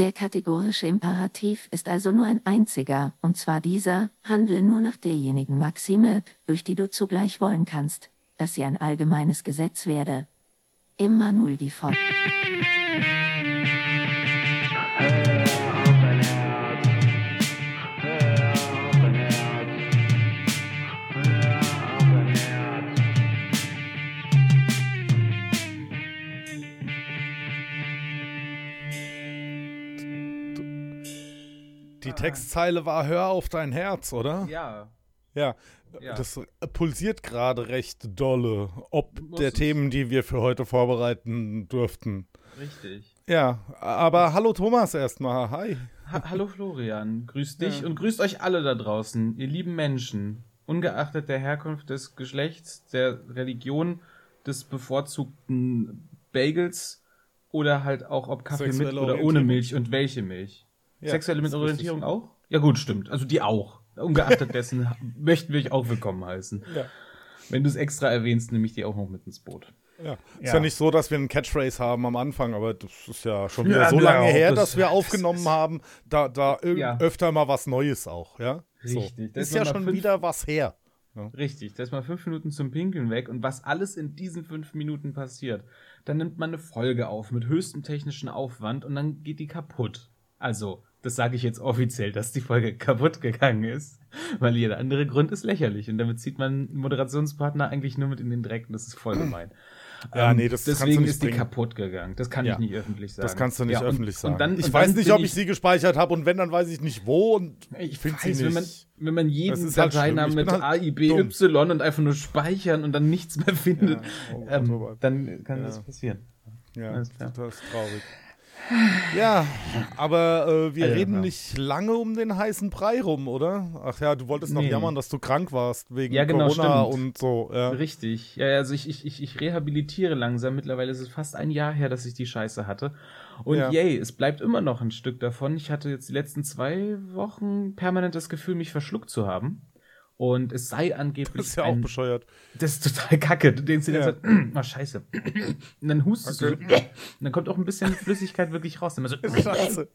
Der kategorische Imperativ ist also nur ein einziger, und zwar dieser: handle nur nach derjenigen Maxime, durch die du zugleich wollen kannst, dass sie ein allgemeines Gesetz werde. Immanuel die Fort. Die Textzeile war "Hör auf dein Herz", oder? Ja. Ja, ja. Das pulsiert gerade recht dolle, ob der Themen, die wir für heute vorbereiten durften. Richtig. Ja, aber hallo Thomas erstmal, hi. Hallo Florian, grüß dich und grüßt euch alle da draußen, ihr lieben Menschen, ungeachtet der Herkunft, des Geschlechts, der Religion, des bevorzugten Bagels oder halt auch ob Kaffee mit oder ohne Milch und welche Milch. Ja, sexuelle mit Orientierung auch? Ja gut, stimmt. Also die auch. Ungeachtet dessen möchten wir euch auch willkommen heißen. Ja. Wenn du es extra erwähnst, nehme ich die auch noch mit ins Boot. Ja. Ist ja nicht so, dass wir einen Catchphrase haben am Anfang, aber das ist ja schon wieder so lange her, dass wir aufgenommen haben. Da öfter mal was Neues auch. Ja? Richtig. So. Ist ja schon wieder was her. Ja. Richtig, da ist mal 5 Minuten zum Pinkeln weg und was alles in diesen 5 Minuten passiert. Dann nimmt man eine Folge auf mit höchstem technischen Aufwand und dann geht die kaputt. Also, das sage ich jetzt offiziell, dass die Folge kaputt gegangen ist, weil jeder andere Grund ist lächerlich. Und damit zieht man Moderationspartner eigentlich nur mit in den Dreck und das ist voll gemein. Ja, nee, das deswegen kannst du nicht ist bringen. Die kaputt gegangen. Das kann ich nicht öffentlich sagen. Das kannst du nicht öffentlich sagen. Und dann, ich weiß nicht, ob ich sie gespeichert habe und wenn, dann weiß ich nicht wo. Und ich finde sie nicht. Wenn man jeden Dateinamen mit A, I, B, Y und einfach nur speichern und dann nichts mehr findet, dann kann das passieren. Ja, das ist traurig. Ja, aber wir reden nicht lange um den heißen Brei rum, oder? Ach ja, du wolltest noch jammern, dass du krank warst wegen Corona, stimmt. Und so. Ja. Richtig. Ja, also ich rehabilitiere langsam. Mittlerweile ist es fast ein Jahr her, dass ich die Scheiße hatte. Und yay, es bleibt immer noch ein Stück davon. Ich hatte jetzt die letzten 2 Wochen permanent das Gefühl, mich verschluckt zu haben. Und es sei angeblich. Das ist ja auch bescheuert. Das ist total kacke. Du denkst dir dann so, scheiße. Und dann hustest du. Und dann kommt auch ein bisschen Flüssigkeit wirklich raus. Dann so, scheiße.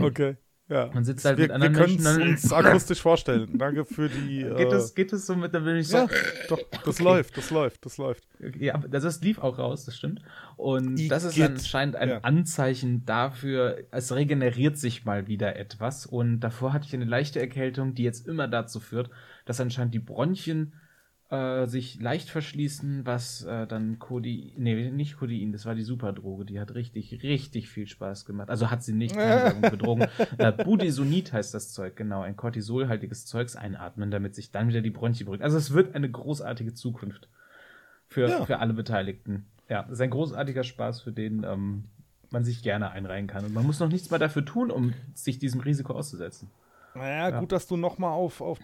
Okay. Ja. Man sitzt halt mit anderen Menschen. Wir können es uns akustisch vorstellen. Danke für die. Geht das so mit, dann will ich sagen. Ja, doch, das läuft. Ja, aber das lief auch raus, das stimmt. Und das ist anscheinend ein Anzeichen dafür, es regeneriert sich mal wieder etwas. Und davor hatte ich eine leichte Erkältung, die jetzt immer dazu führt, dass anscheinend die Bronchien sich leicht verschließen, was dann nicht Codein, das war die Superdroge, die hat richtig, richtig viel Spaß gemacht. Also hat sie nicht, bedrogen. Budesonid heißt das Zeug, genau. Ein kortisolhaltiges Zeugs einatmen, damit sich dann wieder die Bronchi beruhigt. Also es wird eine großartige Zukunft für alle Beteiligten. Ja, es ist ein großartiger Spaß, für den man sich gerne einreihen kann. Und man muss noch nichts mehr dafür tun, um sich diesem Risiko auszusetzen. Naja, gut, dass du nochmal auf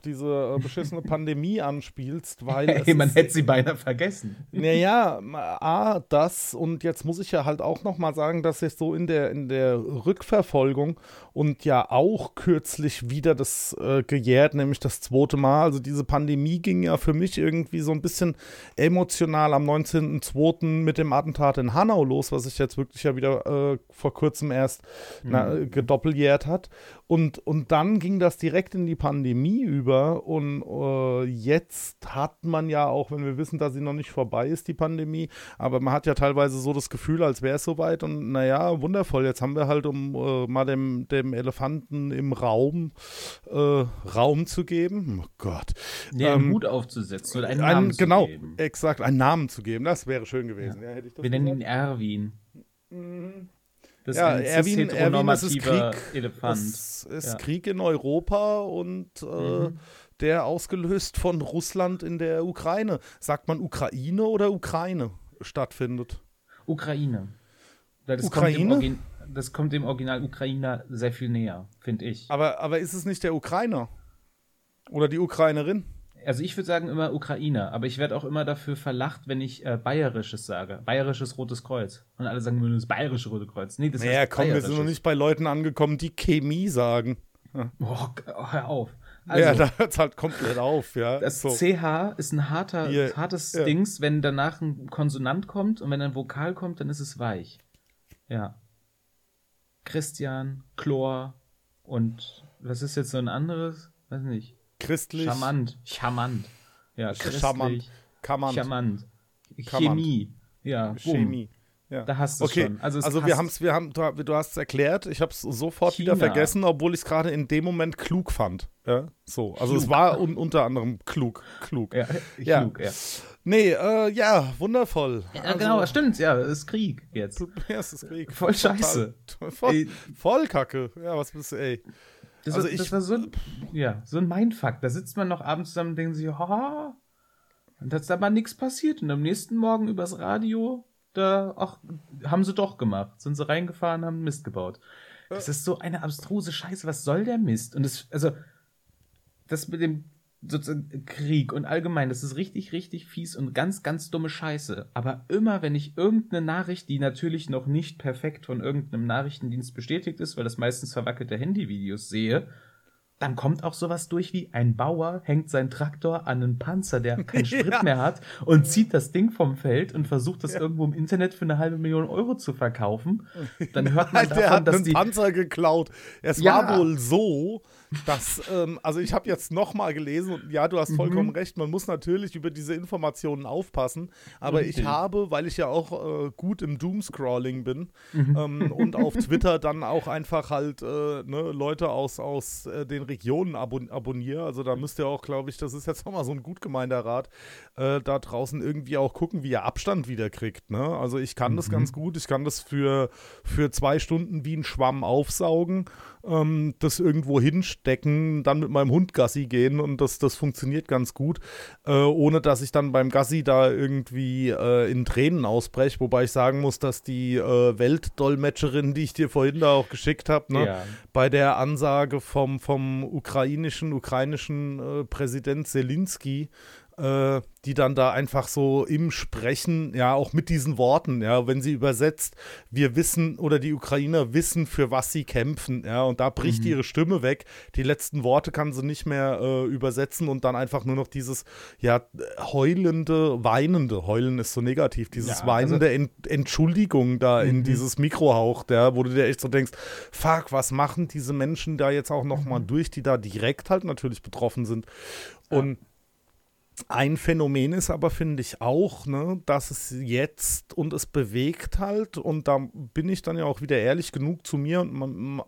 diese beschissene Pandemie anspielst, weil man hätte sie beinahe vergessen. Naja, das und jetzt muss ich ja halt auch nochmal sagen, dass jetzt so in der Rückverfolgung und ja auch kürzlich wieder das gejährt, nämlich das 2. Mal, also diese Pandemie ging ja für mich irgendwie so ein bisschen emotional am 19.02. mit dem Attentat in Hanau los, was ich jetzt wirklich ja wieder vor kurzem erst gedoppeljährt hat. Und dann ging das direkt in die Pandemie über und jetzt hat man ja auch, wenn wir wissen, dass sie noch nicht vorbei ist, die Pandemie, aber man hat ja teilweise so das Gefühl, als wäre es soweit und naja, wundervoll, jetzt haben wir halt, um mal dem Elefanten im Raum Raum zu geben, oh Gott. Ja, einen Mut aufzusetzen oder einen Namen zu geben. Genau, exakt, einen Namen zu geben, das wäre schön gewesen. Ja. Ja, hätte ich das wir nennen ihn Erwin. Mhm. Das Erwin, es ist Krieg. Elefant. Es ist Krieg in Europa und der ausgelöst von Russland in der Ukraine. Sagt man Ukraine oder Ukraine stattfindet? Ukraine. Das kommt dem Original Ukrainer sehr viel näher, finde ich. Aber ist es nicht der Ukrainer? Oder die Ukrainerin? Also ich würde sagen immer Ukrainer, aber ich werde auch immer dafür verlacht, wenn ich Bayerisches sage. Bayerisches Rotes Kreuz. Und alle sagen nur das Bayerische Rote Kreuz. Nee, das heißt Bayerisches. Wir sind noch nicht bei Leuten angekommen, die Chemie sagen. Ja. Oh, hör auf. Also, da hört es halt komplett auf. Ja. Das CH ist ein hartes Dings, wenn danach ein Konsonant kommt und wenn ein Vokal kommt, dann ist es weich. Ja. Christian, Chlor und was ist jetzt so ein anderes? Weiß nicht. Christlich. Charmant. Ja, christlich. Charmant. Chemie. Ja, boom. Chemie. Ja. Da hast du es schon. Also du hast es erklärt. Ich habe es sofort wieder vergessen, obwohl ich es gerade in dem Moment klug fand. Ja? So, also klug. Es war unter anderem klug. Ja. Nee, wundervoll. Ja, also, genau, stimmt. Ja, es ist Krieg jetzt. Ja, es ist Krieg. Voll scheiße. Voll Kacke. Ja, was bist du, ey? Das war so ein Mindfuck. Da sitzt man noch abends zusammen und denkt sich, haha, und da ist aber nichts passiert. Und am nächsten Morgen übers Radio, haben sie doch gemacht. Sind sie reingefahren, haben Mist gebaut. Das ist so eine abstruse Scheiße. Was soll der Mist? Und das mit dem sozusagen Krieg und allgemein, das ist richtig, richtig fies und ganz, ganz dumme Scheiße. Aber immer, wenn ich irgendeine Nachricht, die natürlich noch nicht perfekt von irgendeinem Nachrichtendienst bestätigt ist, weil das meistens verwackelte Handyvideos sehe, dann kommt auch sowas durch wie ein Bauer hängt seinen Traktor an einen Panzer, der keinen Sprit mehr hat und zieht das Ding vom Feld und versucht das irgendwo im Internet für 500.000 Euro zu verkaufen. Dann hört man davon, der hat einen Panzer geklaut. Es war wohl so, dass, also ich habe jetzt nochmal gelesen und ja, du hast vollkommen recht, man muss natürlich über diese Informationen aufpassen, aber ich habe, weil ich ja auch gut im Doomscrolling bin und auf Twitter dann auch einfach halt Leute aus den Regionen abonniere, also da müsst ihr auch, glaube ich, das ist jetzt nochmal so ein gut gemeinter Rat, da draußen irgendwie auch gucken, wie ihr Abstand wieder kriegt, ne? Also ich kann das ganz gut, ich kann das für 2 Stunden wie ein Schwamm aufsaugen, das irgendwo hinstecken, dann mit meinem Hund Gassi gehen und das funktioniert ganz gut, ohne dass ich dann beim Gassi da irgendwie in Tränen ausbreche, wobei ich sagen muss, dass die Weltdolmetscherin, die ich dir vorhin da auch geschickt habe, ne, bei der Ansage vom ukrainischen Präsident Selenskyj, die dann da einfach so im Sprechen, ja, auch mit diesen Worten, ja, wenn sie übersetzt, wir wissen oder die Ukrainer wissen, für was sie kämpfen, ja, und da bricht ihre Stimme weg. Die letzten Worte kann sie nicht mehr übersetzen und dann einfach nur noch dieses, ja, heulen ist so negativ, dieses weinende Entschuldigung da in dieses Mikro haucht, ja, wo du dir echt so denkst, fuck, was machen diese Menschen da jetzt auch nochmal durch, die da direkt halt natürlich betroffen sind. Und ein Phänomen ist aber, finde ich auch, ne, dass es jetzt und es bewegt halt, und da bin ich dann ja auch wieder ehrlich genug zu mir und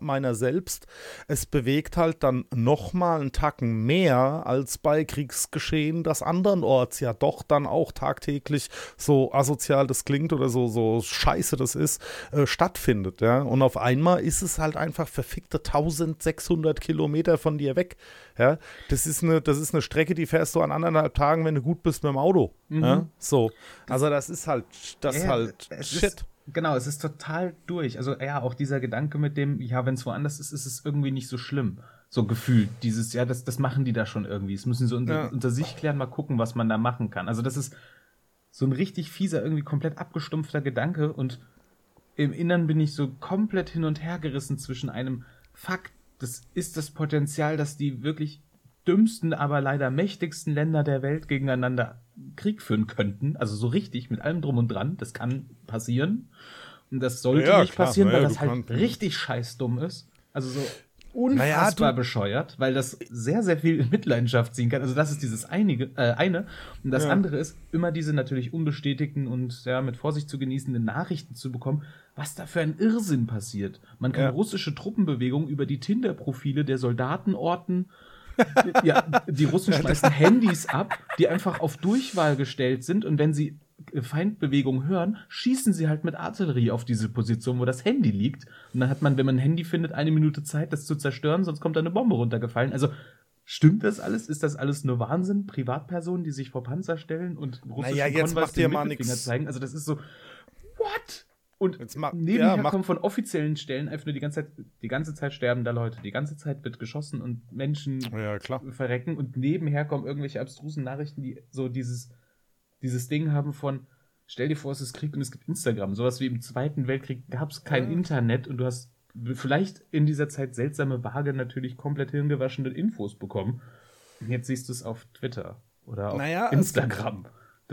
meiner selbst, es bewegt halt dann nochmal einen Tacken mehr als bei Kriegsgeschehen, das andernorts ja doch dann auch tagtäglich, so asozial das klingt oder so scheiße das ist, stattfindet. Ja? Und auf einmal ist es halt einfach verfickte 1600 Kilometer von dir weg. Ja? Das ist eine Strecke, die fährst du an 1,5 Tagen, wenn du gut bist mit dem Auto. Ja? So. Also das ist halt Shit. Es ist total durch. Also ja, auch dieser Gedanke mit dem, ja, wenn es woanders ist, ist es irgendwie nicht so schlimm. So gefühlt. Dieses, ja, das machen die da schon irgendwie. Das müssen sie unter sich klären, mal gucken, was man da machen kann. Also das ist so ein richtig fieser, irgendwie komplett abgestumpfter Gedanke und im Innern bin ich so komplett hin und her gerissen zwischen einem Fakt, das ist das Potenzial, dass die wirklich dümmsten, aber leider mächtigsten Länder der Welt gegeneinander Krieg führen könnten. Also so richtig, mit allem drum und dran. Das kann passieren. Und das sollte nicht passieren, weil das halt richtig scheißdumm ist. Also so unfassbar bescheuert, weil das sehr, sehr viel in Mitleidenschaft ziehen kann. Also das ist dieses eine. Und das andere ist, immer diese natürlich unbestätigten und mit Vorsicht zu genießenden Nachrichten zu bekommen, was da für ein Irrsinn passiert. Man kann russische Truppenbewegungen über die Tinder-Profile der Soldaten orten. Ja, die Russen schmeißen Handys ab, die einfach auf Durchwahl gestellt sind und wenn sie Feindbewegung hören, schießen sie halt mit Artillerie auf diese Position, wo das Handy liegt. Und dann hat man, wenn man ein Handy findet, 1 Minute Zeit, das zu zerstören, sonst kommt da eine Bombe runtergefallen. Also stimmt das alles? Ist das alles nur Wahnsinn? Privatpersonen, die sich vor Panzer stellen und russischen Konvois den Mittelfinger zeigen? Also das ist so, what? Und nebenher kommen von offiziellen Stellen einfach nur die ganze Zeit sterben da Leute, die ganze Zeit wird geschossen und Menschen verrecken und nebenher kommen irgendwelche abstrusen Nachrichten, die so dieses Ding haben von, stell dir vor, es ist Krieg und es gibt Instagram. Sowas wie im Zweiten Weltkrieg gab es kein Internet und du hast vielleicht in dieser Zeit seltsame, vage, natürlich komplett hirngewaschene Infos bekommen. Und jetzt siehst du es auf Twitter oder auf Instagram.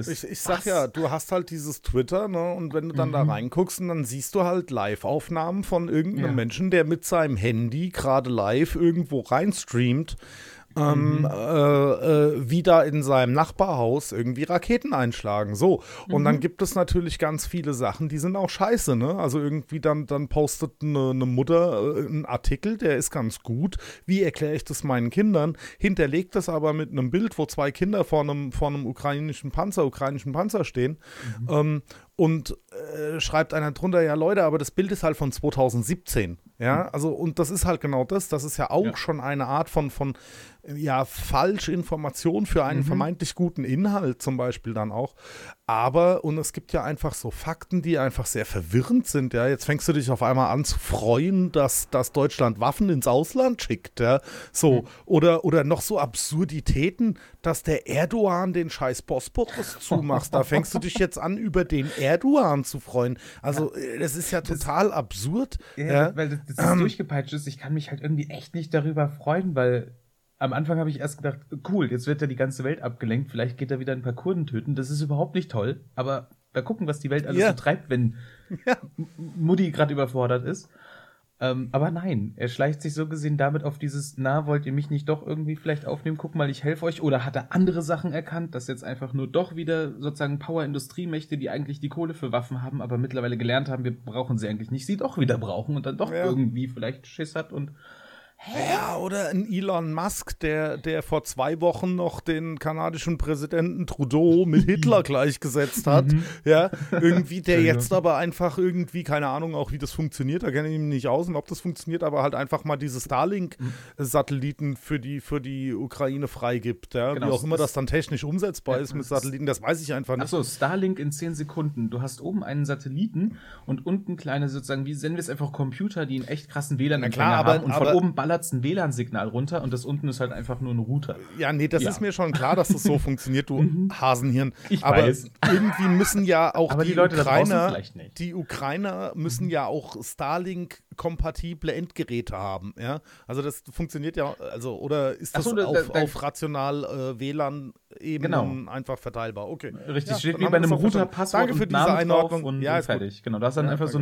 Ich sag ja, du hast halt dieses Twitter, ne? Und wenn du dann da reinguckst, und dann siehst du halt Live-Aufnahmen von irgendeinem Menschen, der mit seinem Handy gerade live irgendwo reinstreamt, wie da in seinem Nachbarhaus irgendwie Raketen einschlagen. So. Und dann gibt es natürlich ganz viele Sachen, die sind auch scheiße, ne? Also irgendwie dann postet eine Mutter einen Artikel, der ist ganz gut. Wie erkläre ich das meinen Kindern? Hinterlegt das aber mit einem Bild, wo zwei Kinder vor einem ukrainischen Panzer stehen. Und schreibt einer drunter, ja Leute, aber das Bild ist halt von 2017. Ja, also und das ist halt genau das ist ja auch schon eine Art von Falschinformation für einen vermeintlich guten Inhalt zum Beispiel dann auch. Aber, und es gibt ja einfach so Fakten, die einfach sehr verwirrend sind, ja. Jetzt fängst du dich auf einmal an zu freuen, dass Deutschland Waffen ins Ausland schickt, ja. So, oder noch so Absurditäten, dass der Erdogan den scheiß Bosporus zumacht. Da fängst du dich jetzt an, über den Erdogan zu freuen. Also, das ist ja total absurd. Ja, weil das ist durchgepeitscht ist. Ich kann mich halt irgendwie echt nicht darüber freuen, weil am Anfang habe ich erst gedacht, cool, jetzt wird ja die ganze Welt abgelenkt, vielleicht geht er wieder ein paar Kurden töten, das ist überhaupt nicht toll, aber mal gucken, was die Welt alles so treibt, wenn Mutti gerade überfordert ist. Aber nein, er schleicht sich so gesehen damit auf dieses, na, wollt ihr mich nicht doch irgendwie vielleicht aufnehmen, guck mal, ich helfe euch, oder hat er andere Sachen erkannt, dass jetzt einfach nur doch wieder sozusagen Power-Industriemächte, die eigentlich die Kohle für Waffen haben, aber mittlerweile gelernt haben, wir brauchen sie eigentlich nicht, sie doch wieder brauchen und dann doch irgendwie vielleicht Schiss hat und ja, oder ein Elon Musk, der vor 2 Wochen noch den kanadischen Präsidenten Trudeau mit Hitler gleichgesetzt hat. Ja, irgendwie der jetzt aber einfach irgendwie, keine Ahnung auch, wie das funktioniert, da kenne ich mich nicht aus und ob das funktioniert, aber halt einfach mal diese Starlink-Satelliten für die Ukraine freigibt. Ja? Genau, wie auch immer das dann technisch umsetzbar ist mit Satelliten, das weiß ich einfach nicht. Achso, Starlink in 10 Sekunden. Du hast oben einen Satelliten und unten kleine sozusagen, wie nennen wir es einfach, Computer, die einen echt krassen WLAN-Empfänger haben und von oben ballert's ein WLAN-Signal runter und das unten ist halt einfach nur ein Router. Ja, nee, das ist mir schon klar, dass das so funktioniert, du Hasenhirn. Ich weiß. Irgendwie müssen ja auch die Leute Ukrainer, die Ukrainer müssen ja auch Starlink-kompatible Endgeräte haben, ja? Also das funktioniert ja, also oder ist das auf rational WLAN-Ebenen einfach verteilbar? Okay. Richtig, steht wie bei einem Router Passwort. Danke für diese Einordnung. Und ist fertig. Gut. Genau, da hast dann einfach so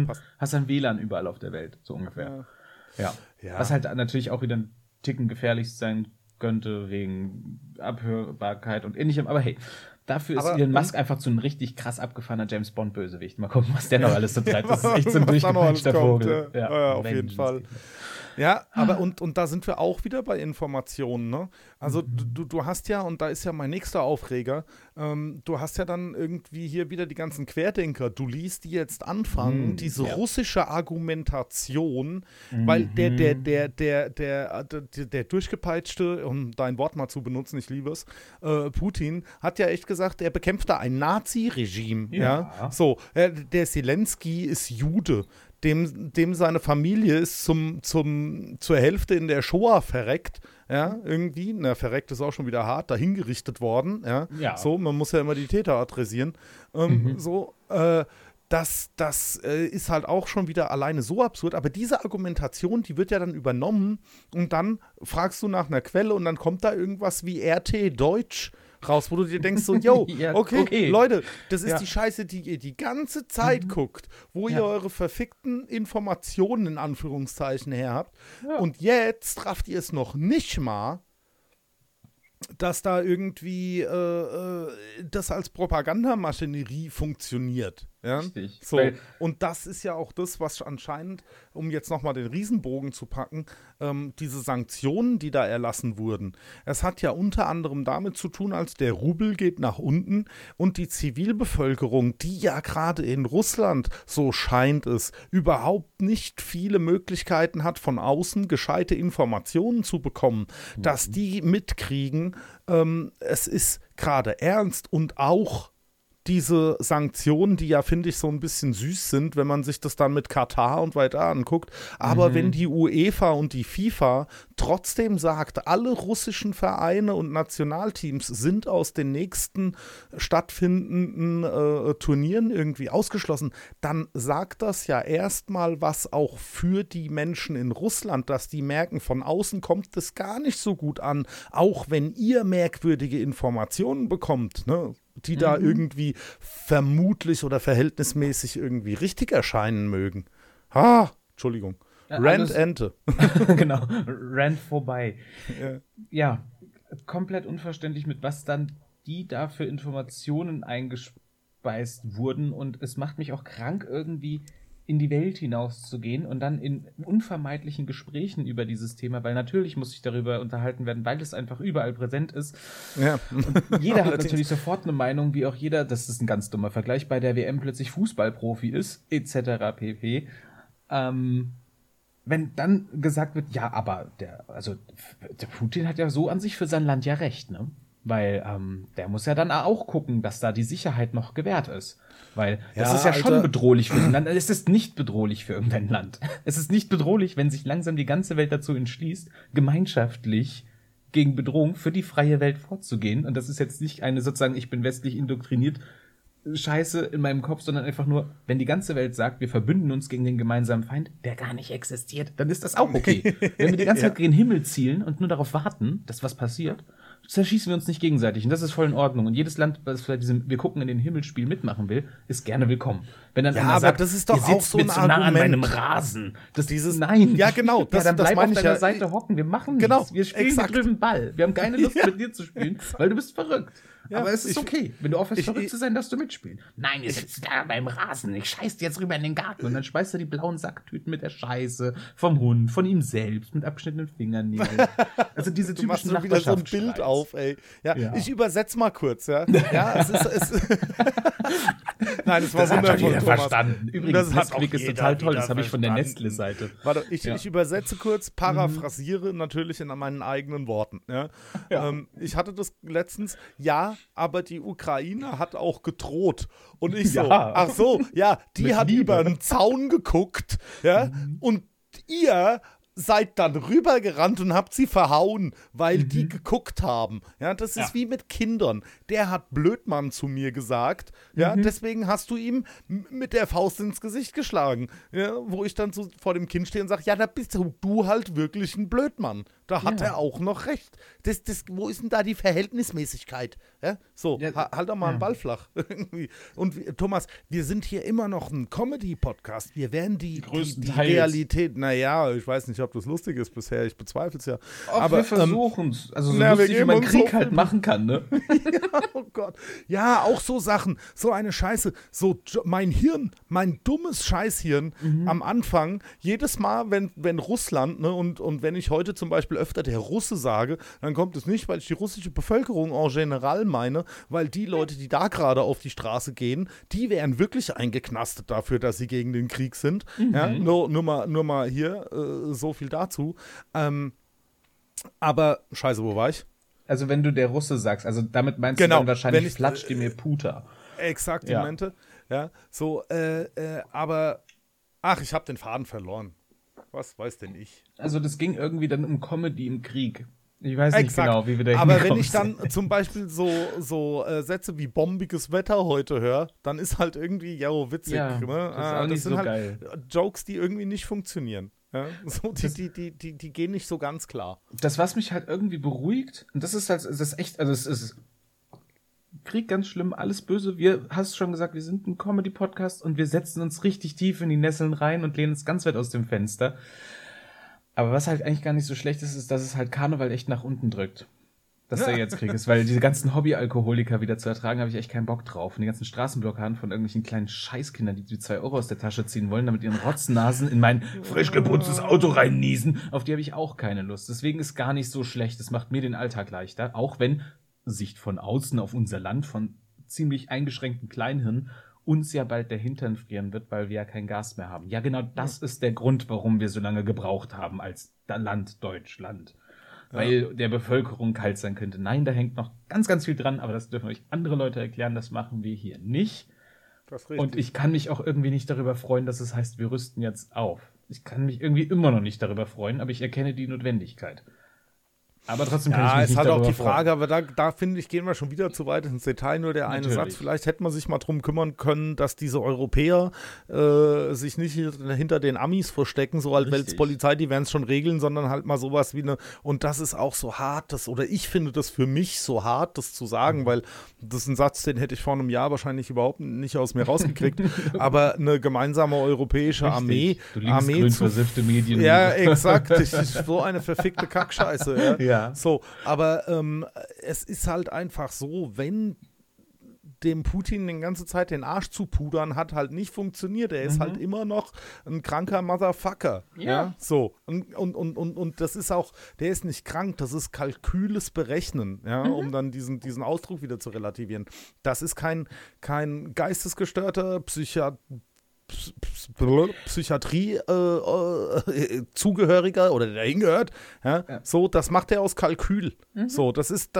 ein WLAN überall auf der Welt, so ungefähr. Ja. Was halt natürlich auch wieder ein Ticken gefährlich sein könnte wegen Abhörbarkeit und Ähnlichem. Aber hey, dafür ist Elon Musk einfach so ein richtig krass abgefahrener James-Bond-Bösewicht. Mal gucken, was der noch alles so treibt. Das ist echt so ein durchgepeitschter Vogel. Ja, auf jeden Fall. Ja, aber und da sind wir auch wieder bei Informationen, ne? Also du hast ja, und da ist ja mein nächster Aufreger, du hast ja dann irgendwie hier wieder die ganzen Querdenker, du liest die jetzt anfangen, diese russische Argumentation, weil der durchgepeitschte, um dein Wort mal zu benutzen, ich liebe es, Putin hat ja echt gesagt, er bekämpft da ein Nazi-Regime, ja? So, der Selenskyj ist Jude. Dem seine Familie ist zur Hälfte in der Shoah verreckt, ja, irgendwie, verreckt ist auch schon wieder hart, da hingerichtet worden, ja, so, man muss ja immer die Täter adressieren, Das ist halt auch schon wieder alleine so absurd, aber diese Argumentation, die wird ja dann übernommen und dann fragst du nach einer Quelle und dann kommt da irgendwas wie RT-Deutsch raus, wo du dir denkst so, yo, okay, Leute, das ist die Scheiße, die ihr die ganze Zeit guckt, wo ihr eure verfickten Informationen in Anführungszeichen her habt und jetzt rafft ihr es noch nicht mal, dass da irgendwie das als Propagandamaschinerie funktioniert. Ja? Richtig. So. Und das ist ja auch das, was anscheinend, um jetzt nochmal den Riesenbogen zu packen, diese Sanktionen, die da erlassen wurden, es hat ja unter anderem damit zu tun, als der Rubel geht nach unten und die Zivilbevölkerung, die ja gerade in Russland, so scheint es, überhaupt nicht viele Möglichkeiten hat, von außen gescheite Informationen zu bekommen, dass die mitkriegen, es ist gerade ernst und auch diese Sanktionen, die ja, finde ich, so ein bisschen süß sind, wenn man sich das dann mit Katar und weiter anguckt. Aber wenn die UEFA und die FIFA trotzdem sagt, alle russischen Vereine und Nationalteams sind aus den nächsten stattfindenden Turnieren irgendwie ausgeschlossen, dann sagt das ja erstmal was auch für die Menschen in Russland, dass die merken, von außen kommt das gar nicht so gut an, auch wenn ihr merkwürdige Informationen bekommt, ne? die da irgendwie vermutlich oder verhältnismäßig irgendwie richtig erscheinen mögen. Ha, Entschuldigung. Ja, Rant Ente. Genau, Rant vorbei. Ja, komplett unverständlich, mit was dann die da für Informationen eingespeist wurden. Und es macht mich auch krank, irgendwie in die Welt hinauszugehen und dann in unvermeidlichen Gesprächen über dieses Thema, weil natürlich muss ich darüber unterhalten werden, weil es einfach überall präsent ist. Ja. Und jeder hat natürlich sofort eine Meinung, wie auch jeder, das ist ein ganz dummer Vergleich, bei der WM plötzlich Fußballprofi ist, etc. pp. Wenn dann gesagt wird, ja, aber der Putin hat ja so an sich für sein Land ja recht, ne? Weil der muss ja dann auch gucken, dass da die Sicherheit noch gewährt ist. Weil das ist ja Alter. Schon bedrohlich für ein Land. Es ist nicht bedrohlich für irgendein Land. Es ist nicht bedrohlich, wenn sich langsam die ganze Welt dazu entschließt, gemeinschaftlich gegen Bedrohung für die freie Welt vorzugehen. Und das ist jetzt nicht eine sozusagen, ich bin westlich indoktriniert, Scheiße in meinem Kopf, sondern einfach nur, wenn die ganze Welt sagt, wir verbünden uns gegen den gemeinsamen Feind, der gar nicht existiert, dann ist das auch okay. Wenn wir die ganze Zeit gegen den Himmel zielen und nur darauf warten, dass was passiert, zerschießen wir uns nicht gegenseitig. Und das ist voll in Ordnung. Und jedes Land, das vielleicht diesem Wir gucken in den Himmelsspiel mitmachen will, ist gerne willkommen. Wenn dann einer sagt, das ist doch ihr auch sitzt so ein Argument. Nah an meinem Rasen. Das dieses Nein. Ja, genau. Das, dann bleib auf deiner Seite hocken. Wir machen nichts. Wir spielen mit drüben Ball. Wir haben keine Lust, mit dir zu spielen, weil du bist verrückt. Ja, aber es ist okay. Wenn du aufhörst, verrückt zu sein, darfst du mitspielen. Nein, ihr sitzt da beim Rasen. Ich scheiß dir jetzt rüber in den Garten. Und dann schmeißt er die blauen Sacktüten mit der Scheiße vom Hund, von ihm selbst, mit abgeschnittenen Fingernägeln. Also diese typischen Nachbarschaftsstreits. Du machst wieder so ein Bild auf, ey. Ja. Ich übersetze mal kurz, es ist Nein, das war wundervoll, Thomas. Verstanden. Übrigens, das Blick ist total toll. Das habe ich von der Nestle-Seite. Warte, ich übersetze kurz, paraphrasiere natürlich in meinen eigenen Worten. Ja? Ja. Ich hatte das letztens, aber die Ukraine hat auch gedroht. Und ich so, ach so, die hat über einen Zaun geguckt, und ihr seid dann rübergerannt und habt sie verhauen, weil die geguckt haben. Ja, das ist wie mit Kindern. Der hat Blödmann zu mir gesagt. Ja, deswegen hast du ihm mit der Faust ins Gesicht geschlagen. Ja, wo ich dann so vor dem Kind stehe und sage, da bist du halt wirklich ein Blödmann. Da hat er auch noch recht. Wo ist denn da die Verhältnismäßigkeit? Ja, so, halt doch mal einen Ball flach. Und Thomas, wir sind hier immer noch ein Comedy-Podcast. Wir werden die Realität, ich weiß nicht, ob das lustig ist bisher, ich bezweifle es ja. Aber wir versuchen es. Also so lustig, wie man Krieg halt machen kann, ne? Oh Gott. Ja, auch so Sachen, so eine Scheiße. So mein dummes Scheißhirn am Anfang, jedes Mal, wenn Russland, ne, und wenn ich heute zum Beispiel öfter der Russe sage, dann kommt es nicht, weil ich die russische Bevölkerung en general meine, weil die Leute, die da gerade auf die Straße gehen, die wären wirklich eingeknastet dafür, dass sie gegen den Krieg sind. Ja, nur mal hier so viel dazu. Aber, scheiße, wo war ich? Also wenn du der Russe sagst, also damit meinst du dann wahrscheinlich platscht die mir Puta. Exakt, die Momente. Ja, so, aber, ich habe den Faden verloren. Was weiß denn ich? Also das ging irgendwie dann um Comedy im Krieg. Ich weiß nicht genau, wie wir da hinkommen. Aber wenn ich dann zum Beispiel so Sätze wie bombiges Wetter heute höre, dann ist halt irgendwie, witzig. Ja, ne? Das sind so halt geil. Jokes, die irgendwie nicht funktionieren. Ja? So, die gehen nicht so ganz klar. Das, was mich halt irgendwie beruhigt, und das ist halt, das ist echt, also es ist Krieg ganz schlimm, alles böse. Wir, hast schon gesagt, wir sind ein Comedy-Podcast und wir setzen uns richtig tief in die Nesseln rein und lehnen uns ganz weit aus dem Fenster. Aber was halt eigentlich gar nicht so schlecht ist, ist, dass es halt Karneval echt nach unten drückt. Dass der jetzt Krieg ist, weil diese ganzen Hobbyalkoholiker wieder zu ertragen, habe ich echt keinen Bock drauf. Und die ganzen Straßenblockaden von irgendwelchen kleinen Scheißkindern, die 2 Euro aus der Tasche ziehen wollen, damit ihren Rotznasen in mein frisch geputztes Auto reinniesen, auf die habe ich auch keine Lust. Deswegen ist gar nicht so schlecht. Es macht mir den Alltag leichter, auch wenn Sicht von außen auf unser Land von ziemlich eingeschränkten Kleinhirn uns ja bald der Hintern frieren wird, weil wir ja kein Gas mehr haben. Ja, genau das ist der Grund, warum wir so lange gebraucht haben als Land Deutschland. Weil der Bevölkerung kalt sein könnte. Nein, da hängt noch ganz, ganz viel dran, aber das dürfen euch andere Leute erklären, das machen wir hier nicht. Das richtig. Und ich kann mich auch irgendwie nicht darüber freuen, dass es heißt, wir rüsten jetzt auf. Ich kann mich irgendwie immer noch nicht darüber freuen, aber ich erkenne die Notwendigkeit. Aber trotzdem kann ich mich nicht darüber freuen. Ja, es hat auch die Frage, aber da finde ich, gehen wir schon wieder zu weit ins Detail. Nur der eine Satz, vielleicht hätte man sich mal drum kümmern können, dass diese Europäer sich nicht hinter den Amis verstecken, so als Polizei, die werden es schon regeln, sondern halt mal sowas wie eine, und das ist auch so hart, das, oder ich finde das für mich so hart, das zu sagen, weil das ist ein Satz, den hätte ich vor einem Jahr wahrscheinlich überhaupt nicht aus mir rausgekriegt, aber eine gemeinsame europäische Armee. Du linksgrün versiffte Medien. Ja, exakt, so eine verfickte Kackscheiße, ja. So, aber es ist halt einfach so, wenn dem Putin die ganze Zeit den Arsch zu pudern, hat halt nicht funktioniert. Er ist halt immer noch ein kranker Motherfucker. Ja. So. Und das ist auch, der ist nicht krank, das ist kalküles Berechnen, ja, um dann diesen Ausdruck wieder zu relativieren. Das ist kein geistesgestörter Psychiatrie-Zugehöriger oder der hingehört, ja. So, das macht er aus Kalkül. So, das ist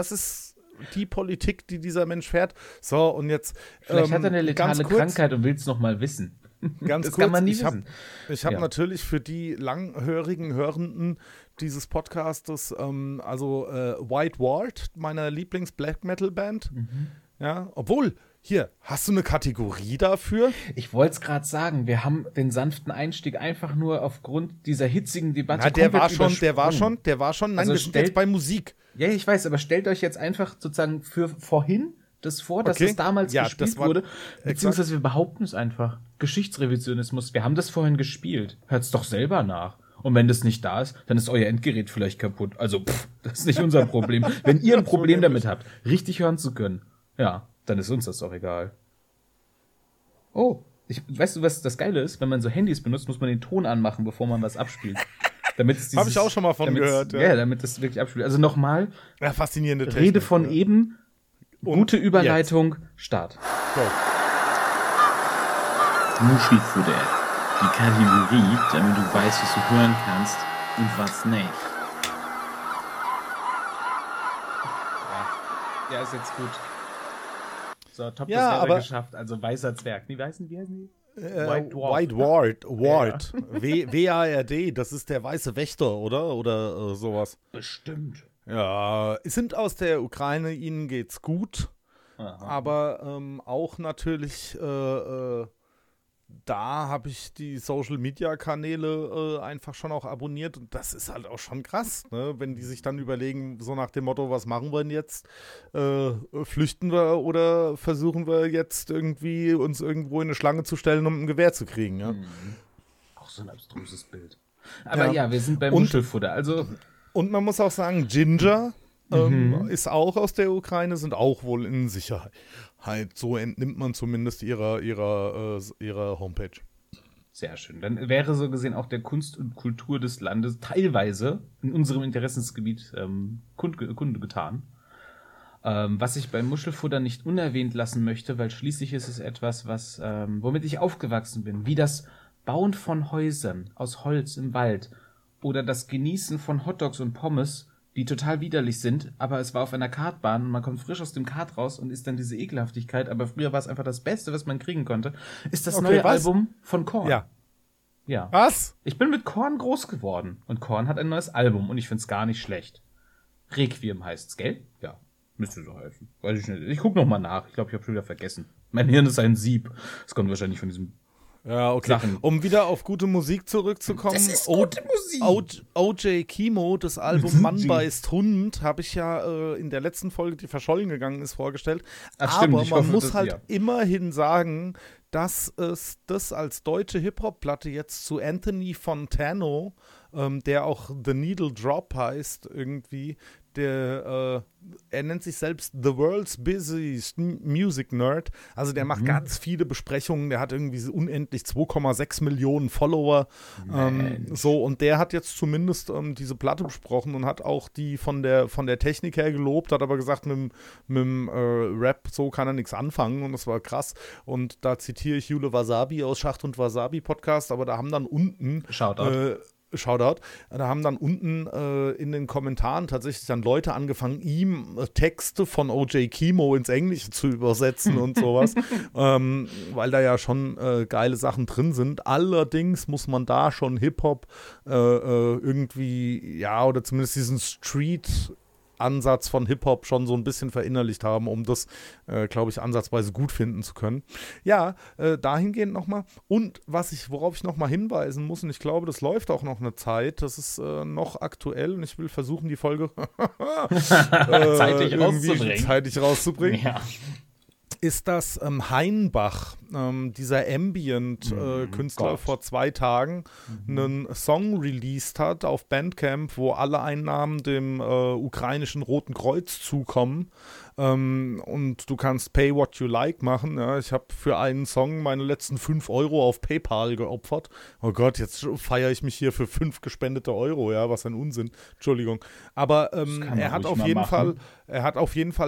die Politik, die dieser Mensch fährt. So, und jetzt vielleicht hat er eine letale Krankheit und will es nochmal wissen. Ganz das kurz, kann man nie wissen. Ich habe natürlich für die langhörigen Hörenden dieses Podcastes, White Ward, meiner Lieblings-Black-Metal-Band, ja, obwohl hier, hast du eine Kategorie dafür? Ich wollte es gerade sagen, wir haben den sanften Einstieg einfach nur aufgrund dieser hitzigen Debatte der war schon, nein, also wir sind jetzt bei Musik. Ja, ich weiß, aber stellt euch jetzt einfach sozusagen für vorhin das vor, dass es damals gespielt wurde, beziehungsweise wir behaupten es einfach. Geschichtsrevisionismus, wir haben das vorhin gespielt, hört's doch selber nach. Und wenn das nicht da ist, dann ist euer Endgerät vielleicht kaputt. Also, das ist nicht unser Problem. Wenn ihr ein Problem damit habt, richtig hören zu können, ja, dann ist uns das doch egal. Oh, weißt du, was das Geile ist? Wenn man so Handys benutzt, muss man den Ton anmachen, bevor man was abspielt. Habe ich auch schon mal von gehört. Ja, damit das wirklich abspielt. Also nochmal, faszinierende Technik, Rede von eben, gute Überleitung, jetzt. Start. Muschifutter, die Kategorie, damit du weißt, was du hören kannst und was nicht. Ja, ist jetzt gut. So, top, ja, das aber geschafft, also weißer Zwerg. Die weißen, wie heißen die? White Ward. Ward. Ja. W-A-R-D, das ist der weiße Wächter, oder? Oder sowas. Bestimmt. Ja, sind aus der Ukraine, ihnen geht's gut. Aha. Aber auch natürlich, da habe ich die Social-Media-Kanäle einfach schon auch abonniert. Und das ist halt auch schon krass, ne? Wenn die sich dann überlegen, so nach dem Motto, was machen wir denn jetzt? Flüchten wir oder versuchen wir jetzt irgendwie, uns irgendwo in eine Schlange zu stellen, um ein Gewehr zu kriegen? Ja? Auch so ein abstruses Bild. Aber ja, wir sind beim Muschelfutter. Und man muss auch sagen, Ginger ist auch aus der Ukraine, sind auch wohl in Sicherheit. Halt, so entnimmt man zumindest ihrer Homepage. Sehr schön. Dann wäre so gesehen auch der Kunst und Kultur des Landes teilweise in unserem Interessensgebiet Kunde getan. Was ich beim Muschelfutter nicht unerwähnt lassen möchte, weil schließlich ist es etwas, was womit ich aufgewachsen bin, wie das Bauen von Häusern aus Holz im Wald oder das Genießen von Hotdogs und Pommes, die total widerlich sind, aber es war auf einer Kartbahn und man kommt frisch aus dem Kart raus und ist dann diese Ekelhaftigkeit, aber früher war es einfach das Beste, was man kriegen konnte, ist das neue Album von Korn. Ja. Was? Ich bin mit Korn groß geworden und Korn hat ein neues Album und ich find's gar nicht schlecht. Requiem heißt's, gell? Ja. Müsste so helfen. Weiß ich nicht. Ich guck nochmal nach. Ich glaube, ich habe schon wieder vergessen. Mein Hirn ist ein Sieb. Das kommt wahrscheinlich von diesem Sachen. Um wieder auf gute Musik zurückzukommen. Das ist gute Musik. OJ Kimo, das Album Mann beißt Hund, habe ich ja in der letzten Folge, die verschollen gegangen ist, vorgestellt. Ach, stimmt, aber man muss halt immerhin sagen, dass es das als deutsche Hip-Hop-Platte jetzt zu Anthony Fontano, der auch The Needle Drop heißt, irgendwie, er nennt sich selbst The World's Busiest Music Nerd. Also der macht ganz viele Besprechungen. Der hat irgendwie unendlich 2,6 Millionen Follower. So, und der hat jetzt zumindest diese Platte besprochen und hat auch die von der Technik her gelobt, hat aber gesagt, mit dem Rap so kann er nichts anfangen. Und das war krass. Und da zitiere ich Jule Wasabi aus Schacht und Wasabi Podcast. Aber da haben dann unten Shoutout, da haben dann unten in den Kommentaren tatsächlich dann Leute angefangen, ihm Texte von OJ Kimo ins Englische zu übersetzen und sowas, weil da ja schon geile Sachen drin sind. Allerdings muss man da schon Hip-Hop irgendwie, ja, oder zumindest diesen Street-Ansatz von Hip-Hop schon so ein bisschen verinnerlicht haben, um das, glaube ich, ansatzweise gut finden zu können. Ja, dahingehend nochmal. Und worauf ich nochmal hinweisen muss, und ich glaube, das läuft auch noch eine Zeit, das ist noch aktuell und ich will versuchen, die Folge zeitig rauszubringen. Ja. Ist das Heinbach, dieser Ambient-Künstler, vor 2 Tagen einen Song released hat auf Bandcamp, wo alle Einnahmen dem ukrainischen Roten Kreuz zukommen. Und du kannst Pay What You Like machen. Ja, ich habe für einen Song meine letzten 5 Euro auf PayPal geopfert. Oh Gott, jetzt feiere ich mich hier für 5 gespendete Euro. Ja, was ein Unsinn. Entschuldigung. Aber er hat auf jeden Fall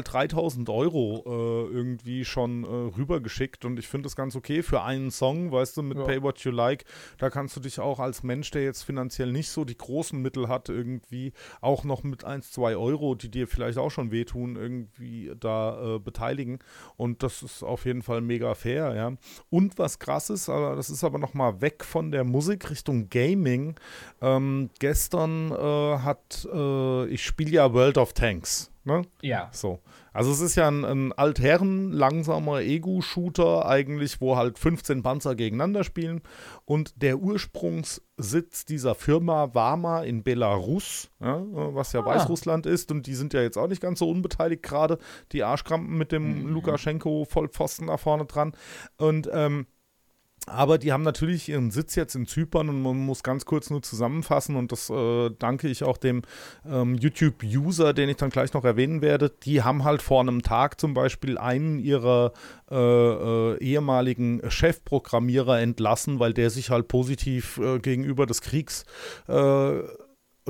3.000 Euro irgendwie schon rübergeschickt. Und ich finde das ganz okay für einen Song, weißt du, mit Pay What You Like. Da kannst du dich auch als Mensch, der jetzt finanziell nicht so die großen Mittel hat, irgendwie auch noch mit 1-2 Euro, die dir vielleicht auch schon wehtun, irgendwie da beteiligen, und das ist auf jeden Fall mega fair, ja. Und was krass ist, das ist aber nochmal weg von der Musik Richtung Gaming, gestern ich spiele ja World of Tanks, ne? Ja. So. Also es ist ja ein altherren, langsamer Ego-Shooter eigentlich, wo halt 15 Panzer gegeneinander spielen, und der Ursprungssitz dieser Firma war mal in Belarus, ja, was ja Weißrussland ist, und die sind ja jetzt auch nicht ganz so unbeteiligt gerade, die Arschkrampen mit dem Lukaschenko-Vollpfosten da vorne dran, und aber die haben natürlich ihren Sitz jetzt in Zypern, und man muss ganz kurz nur zusammenfassen, und das danke ich auch dem YouTube-User, den ich dann gleich noch erwähnen werde. Die haben halt vor einem Tag zum Beispiel einen ihrer ehemaligen Chefprogrammierer entlassen, weil der sich halt positiv gegenüber des Kriegs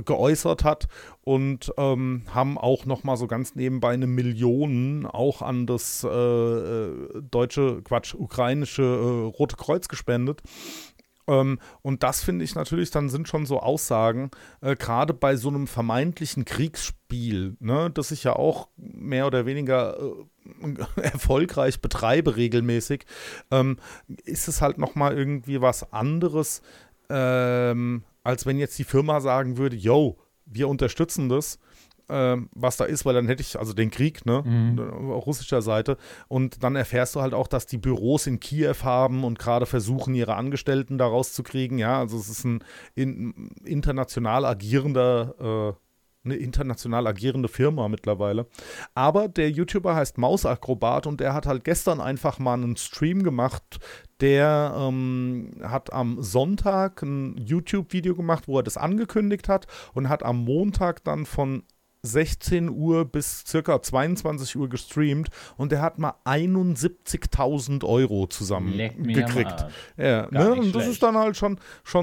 geäußert hat, und haben auch nochmal so ganz nebenbei 1 Million auch an das ukrainische Rote Kreuz gespendet. Und das finde ich natürlich, dann sind schon so Aussagen, gerade bei so einem vermeintlichen Kriegsspiel, ne, das ich ja auch mehr oder weniger erfolgreich betreibe regelmäßig, ist es halt nochmal irgendwie was anderes, als wenn jetzt die Firma sagen würde, yo, wir unterstützen das, was da ist, weil dann hätte ich also den Krieg, ne, auf russischer Seite, und dann erfährst du halt auch, dass die Büros in Kiew haben und gerade versuchen, ihre Angestellten da rauszukriegen, ja, also es ist eine international agierende Firma mittlerweile. Aber der YouTuber heißt Mausakrobat, und der hat halt gestern einfach mal einen Stream gemacht. Der hat am Sonntag ein YouTube-Video gemacht, wo er das angekündigt hat, und hat am Montag dann von 16 Uhr bis circa 22 Uhr gestreamt, und der hat mal 71.000 Euro zusammengekriegt. Ja, ne? Und das ist dann halt schon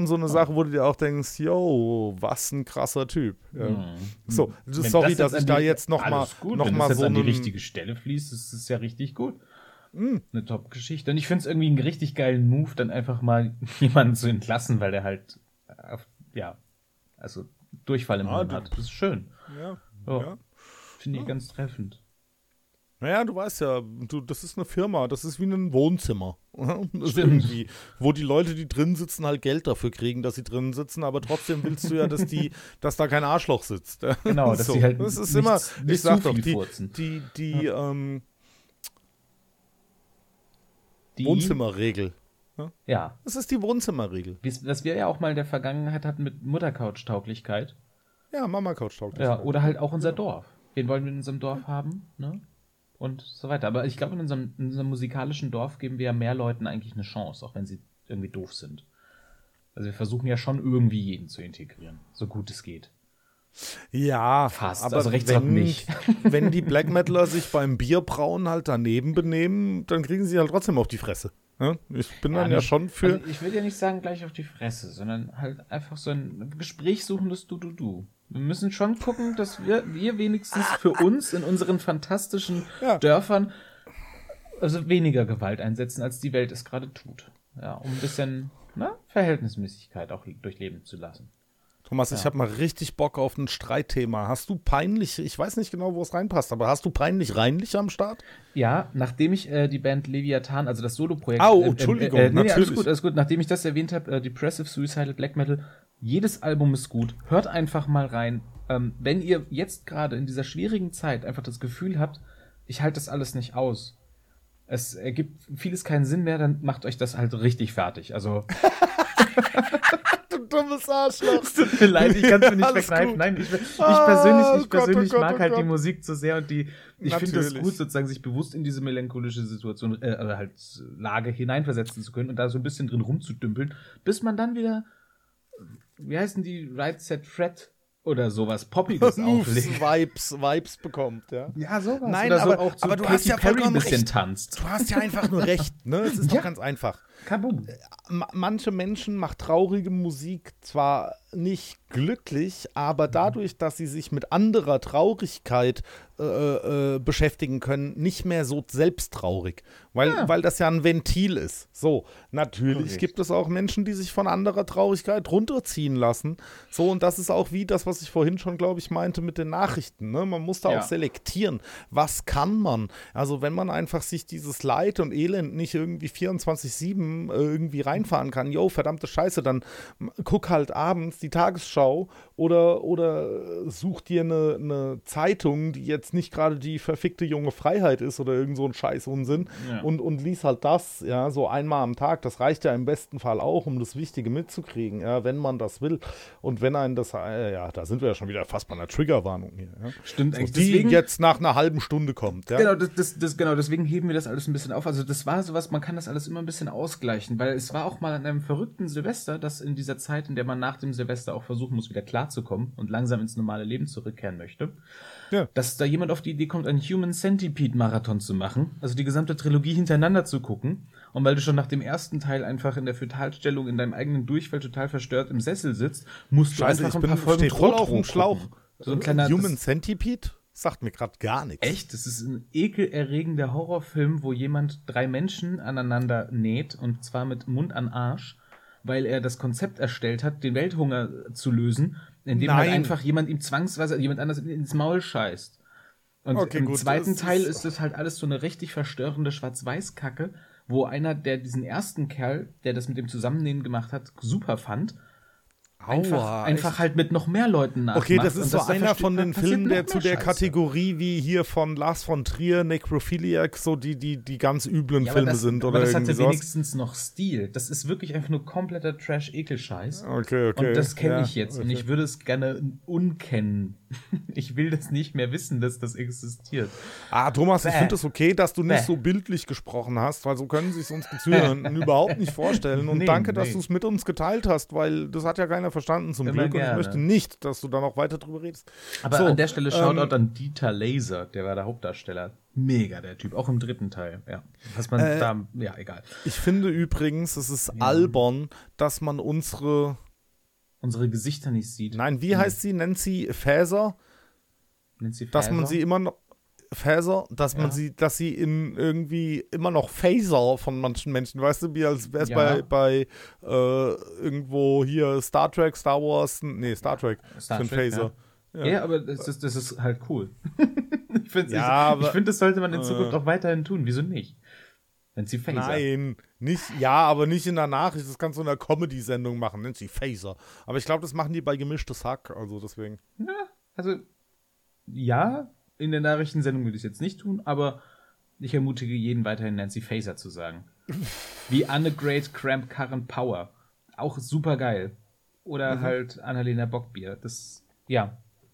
so eine Sache, wo du dir auch denkst, yo, was ein krasser Typ. Ja. So, sorry, dass ich da jetzt nochmal an die richtige Stelle fließt, das ist ja richtig gut. Eine Top-Geschichte. Und ich finde es irgendwie einen richtig geilen Move, dann einfach mal jemanden zu entlassen, weil der halt Durchfall im Hirn hat. Das ist schön. Ja. Oh. Ja. Finde ich ganz treffend. Naja, du weißt ja, das ist eine Firma, das ist wie ein Wohnzimmer. Irgendwie, wo die Leute, die drin sitzen, halt Geld dafür kriegen, dass sie drin sitzen, aber trotzdem willst du ja, dass da kein Arschloch sitzt. Genau, dass sie halt das ist nichts, immer, ich sag doch, die Wohnzimmerregel. Ja. Das ist die Wohnzimmerregel. Was wir ja auch mal in der Vergangenheit hatten mit Muttercouch-Tauglichkeit. Ja, Mama-Couch-Tauglichkeit. Ja, oder halt auch unser Dorf. Wen wollen wir in unserem Dorf haben? Ne? Und so weiter. Aber ich glaube, in unserem musikalischen Dorf geben wir ja mehr Leuten eigentlich eine Chance, auch wenn sie irgendwie doof sind. Also wir versuchen ja schon irgendwie jeden zu integrieren, so gut es geht. Ja, fast, aber also wenn die Black Metaler sich beim Bierbrauen halt daneben benehmen, dann kriegen sie halt trotzdem auf die Fresse. Ich bin dann ja schon für... Also ich will ja nicht sagen gleich auf die Fresse, sondern halt einfach so ein gesprächsuchendes Du-Du-Du. Wir müssen schon gucken, dass wir wenigstens für uns in unseren fantastischen Dörfern also weniger Gewalt einsetzen, als die Welt es gerade tut. Ja, um ein bisschen Verhältnismäßigkeit auch durchleben zu lassen. Thomas, ja. Ich habe mal richtig Bock auf ein Streitthema. Hast du peinlich, ich weiß nicht genau, wo es reinpasst, aber hast du peinlich-reinlich am Start? Ja, nachdem ich die Band Leviathan, also das Solo-Projekt. Oh, Entschuldigung, natürlich. Alles gut. Nachdem ich das erwähnt habe, Depressive Suicidal Black Metal, jedes Album ist gut. Hört einfach mal rein. Wenn ihr jetzt gerade in dieser schwierigen Zeit einfach das Gefühl habt, ich halte das alles nicht aus, es ergibt vieles keinen Sinn mehr, dann macht euch das halt richtig fertig. Also... Du dummes Arschloch. Es tut mir leid, ich kann es mir nicht vergreifen. Nein, ich persönlich mag die Musik so sehr und ich finde es gut, sozusagen sich bewusst in diese melancholische Situation, oder halt Lage hineinversetzen zu können und da so ein bisschen drin rumzudümpeln, bis man dann wieder, wie heißen die, Right Set Fred oder sowas, Poppiges auflegt. Vibes bekommt, ja. Ja, sowas. Nein, oder aber, so auch zu aber du hast ja vollkommen ein bisschen recht. Tanzt. Du hast ja einfach nur recht, ne? Es ist doch ganz einfach. Kaboom. Manche Menschen macht traurige Musik zwar nicht glücklich, aber dadurch, dass sie sich mit anderer Traurigkeit beschäftigen können, nicht mehr so selbst traurig, weil das ja ein Ventil ist. So, natürlich gibt es auch Menschen, die sich von anderer Traurigkeit runterziehen lassen. So, und das ist auch wie das, was ich vorhin schon, glaube ich, meinte mit den Nachrichten. Ne? Man muss da auch selektieren. Was kann man? Also, wenn man einfach sich dieses Leid und Elend nicht irgendwie 24/7 irgendwie reinfahren kann, yo, verdammte Scheiße, dann guck halt abends die Tagesschau oder such dir eine Zeitung, die jetzt nicht gerade die verfickte junge Freiheit ist oder irgend so ein Scheißunsinn und lies halt das, ja, so einmal am Tag, das reicht ja im besten Fall auch, um das Wichtige mitzukriegen, ja, wenn man das will und wenn einen das, ja, da sind wir ja schon wieder fast bei einer Triggerwarnung hier. Ja. Stimmt so, eigentlich. Die deswegen, jetzt nach einer halben Stunde kommt. Ja. Genau, deswegen heben wir das alles ein bisschen auf, also das war sowas, man kann das alles immer ein bisschen ausgleichen, weil es war auch mal an einem verrückten Silvester, dass in dieser Zeit, in der man nach dem Silvester auch versuchen muss, wieder klarzukommen und langsam ins normale Leben zurückkehren möchte, dass da jemand auf die Idee kommt, einen Human Centipede-Marathon zu machen, also die gesamte Trilogie hintereinander zu gucken, und weil du schon nach dem ersten Teil einfach in der Fötalstellung in deinem eigenen Durchfall total verstört im Sessel sitzt, musst du einfach ein paar Folgen voll auf dem Schlauch. So ein kleiner Human Centipede? Sagt mir gerade gar nichts. Echt? Das ist ein ekelerregender Horrorfilm, wo jemand 3 Menschen aneinander näht, und zwar mit Mund an Arsch, weil er das Konzept erstellt hat, den Welthunger zu lösen, indem halt einfach jemand ihm zwangsweise, jemand anders ins Maul scheißt. Und zweiten Teil ist das halt alles so eine richtig verstörende Schwarz-Weiß-Kacke, wo einer, der diesen ersten Kerl, der das mit dem Zusammennähen gemacht hat, super fand, einfach halt mit noch mehr Leuten nachmachen. Okay, das ist so einer von den Filmen, der zu der Kategorie wie hier von Lars von Trier, Necrophiliac, so die ganz üblen Filme sind oder irgendwie sowas. Aber das hatte wenigstens noch Stil. Das ist wirklich einfach nur kompletter Trash-Ekel-Scheiß. Okay. Und das kenne ich jetzt. Und ich würde es gerne unkennen. Ich will das nicht mehr wissen, dass das existiert. Ah, Thomas, ich finde es okay, dass du nicht so bildlich gesprochen hast, weil so können sich unsere Zuhörenden überhaupt nicht vorstellen. Und danke, dass du es mit uns geteilt hast, weil das hat ja keiner verstanden zum Glück. Und ich möchte nicht, dass du da noch weiter drüber redest. Aber so, an der Stelle Shoutout an Dieter Laser, der war der Hauptdarsteller. Mega, der Typ, auch im 3. Teil. Ja, was man da, ja, egal. Ich finde übrigens, es ist albern, dass man unsere Gesichter nicht sieht. Nein, wie heißt sie? Nancy Faeser? Dass man sie immer noch Faeser, dass sie in irgendwie immer noch Phaser von manchen Menschen, weißt du, wie als wäre es bei irgendwo hier Star Trek. Phaser. Ja. Ja, aber das ist halt cool. Ich finde, das sollte man in Zukunft auch weiterhin tun. Wieso nicht? Nancy Faeser. Nein, nicht, aber nicht in der Nachricht. Das kannst du in einer Comedy-Sendung machen, Nancy Faeser. Aber ich glaube, das machen die bei Gemischtes Hack, also deswegen. Ja, in der Nachrichtensendung würde ich es jetzt nicht tun, aber ich ermutige jeden weiterhin, Nancy Faeser zu sagen. Wie Anne Great Cramp Current Power. Auch super geil. Oder halt Annalena Bockbier. Das,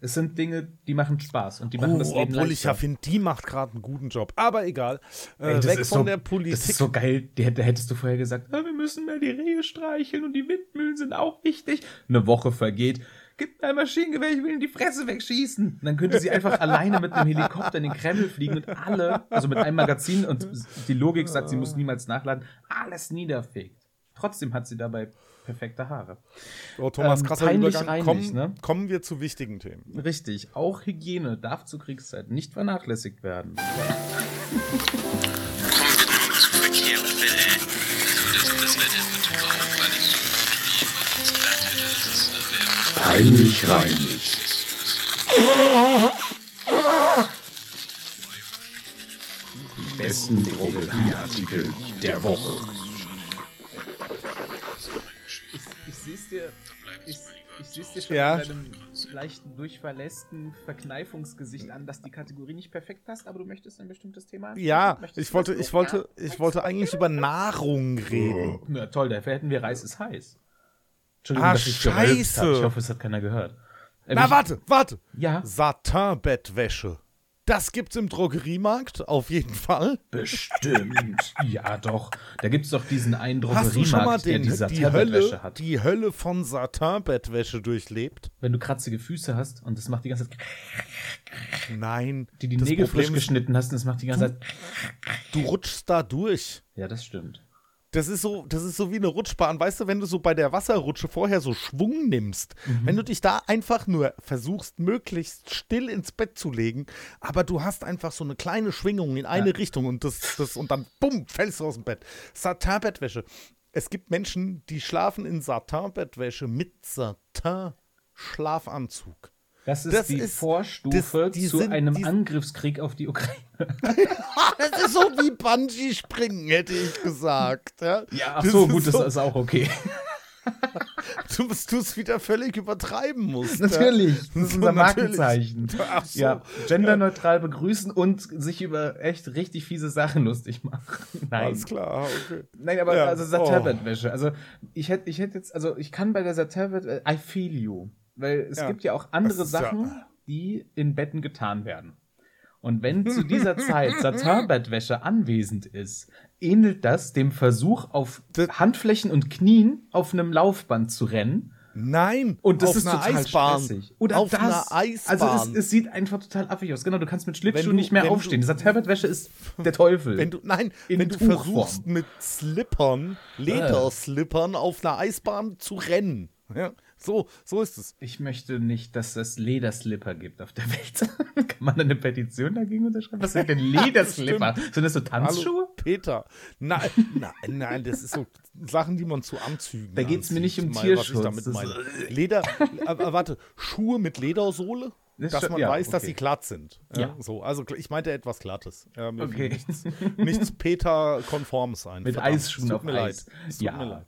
es sind Dinge, die machen Spaß und die machen das Leben leichter. Obwohl ich finde, die macht gerade einen guten Job. Aber egal. Weg von der Politik. Das ist so geil. Da hättest du vorher gesagt, wir müssen mehr die Rehe streicheln und die Windmühlen sind auch wichtig. Eine Woche vergeht. Gib mir ein Maschinengewehr, ich will in die Fresse wegschießen. Und dann könnte sie einfach alleine mit einem Helikopter in den Kreml fliegen und alle, also mit einem Magazin, und die Logik sagt, sie muss niemals nachladen, alles niederfegt. Trotzdem hat sie dabei perfekte Haare. Oh, Thomas, krasser Übergang. Reinig, kommen wir zu wichtigen Themen. Richtig, auch Hygiene darf zu Kriegszeiten nicht vernachlässigt werden. Heinrich Reinlich. Die besten Drogerieartikel der Woche. Ich sehe es dir schon mit deinem leichten, durchverlässten Verkneifungsgesicht an, dass die Kategorie nicht perfekt passt, aber du möchtest ein bestimmtes Thema? Ja, ich wollte eigentlich über Nahrung reden. Na toll, dafür hätten wir Reis ist heiß. Entschuldigung, dass ich gerülpst habe. Ich hoffe, es hat keiner gehört. Warte. Ja? Satin-Bettwäsche. Das gibt's im Drogeriemarkt, auf jeden Fall. Bestimmt. Ja, doch. Da gibt's doch diesen einen Drogeriemarkt, der die Satin-Bettwäsche hat. Die Hölle von Satin-Bettwäsche durchlebt. Wenn du kratzige Füße hast und das macht die ganze Zeit... Nein. Die Nägel frisch geschnitten hast und das macht die ganze Zeit... Du rutschst da durch. Ja, das stimmt. Das ist so wie eine Rutschbahn. Weißt du, wenn du so bei der Wasserrutsche vorher so Schwung nimmst, wenn du dich da einfach nur versuchst, möglichst still ins Bett zu legen, aber du hast einfach so eine kleine Schwingung in eine Richtung und und dann bumm, fällst du aus dem Bett. Satin-Bettwäsche. Es gibt Menschen, die schlafen in Satin-Bettwäsche mit Satin-Schlafanzug. Das ist die Vorstufe zu einem Angriffskrieg auf die Ukraine. Das ist so wie Bungee-Springen, hätte ich gesagt. Ja ach so, gut, das ist auch okay. Du es wieder völlig übertreiben musst. Natürlich, das ist unser Markenzeichen. Ach so. Ja, genderneutral begrüßen und sich über echt richtig fiese Sachen lustig machen. Nein. Alles klar, okay. Nein, aber also Satin-Bettwäsche. Also ich hätte jetzt, also ich kann bei der Satin-Bettwäsche, I feel you. Weil es gibt ja auch andere Sachen, die in Betten getan werden. Und wenn zu dieser Zeit Satin-Bettwäsche anwesend ist, ähnelt das dem Versuch, auf Handflächen und Knien auf einem Laufband zu rennen. Nein, und das auf ist einer total Eisbahn. Stressig. Oder auf das, einer Eisbahn. Also es sieht einfach total affig aus. Genau, du kannst mit Schlittschuhen nicht mehr aufstehen. Satin-Bettwäsche ist der Teufel. Wenn du versuchst, mit Slippern, Lederslippern auf einer Eisbahn zu rennen. Ja. So ist es. Ich möchte nicht, dass es Lederslipper gibt auf der Welt. Kann man eine Petition dagegen unterschreiben? Was sind denn Lederslipper? Sind das so Tanzschuhe? Hallo, Peter. Nein, das ist so Sachen, die man zu Anzügen Da geht es mir nicht um Tierschutz. Was ich damit meine. Leder, warte, Schuhe mit Ledersohle? Dass man weiß, dass sie glatt sind. Ja. So, also ich meinte etwas Glattes. Okay. Nichts Peter-konformes ein. Mit verdammt. Eisschuhen auf Eis. Tut mir leid.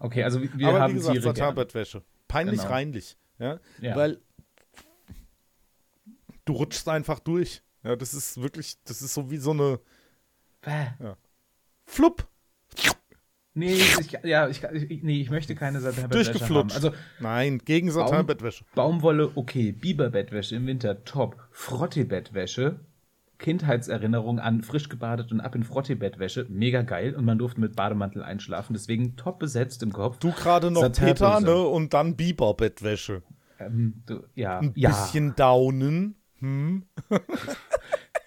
Okay, also wir haben wie gesagt, Satin-Bettwäsche. Peinlich, genau. Reinlich. Ja? Weil du rutschst einfach durch. Ja, das ist wirklich, das ist so wie so eine Flupp. Nee, ich möchte keine Satin-Bettwäsche haben. Also, nein, gegen Satin-Bettwäsche. Baumwolle, okay. Biberbettwäsche im Winter, top. Frottee-Bettwäsche, Kindheitserinnerung an frisch gebadet und ab in Frottee-Bettwäsche, mega geil und man durfte mit Bademantel einschlafen, deswegen top besetzt im Kopf. Du gerade noch Peter, ne, und dann Biber-Bettwäsche. Ein bisschen Daunen.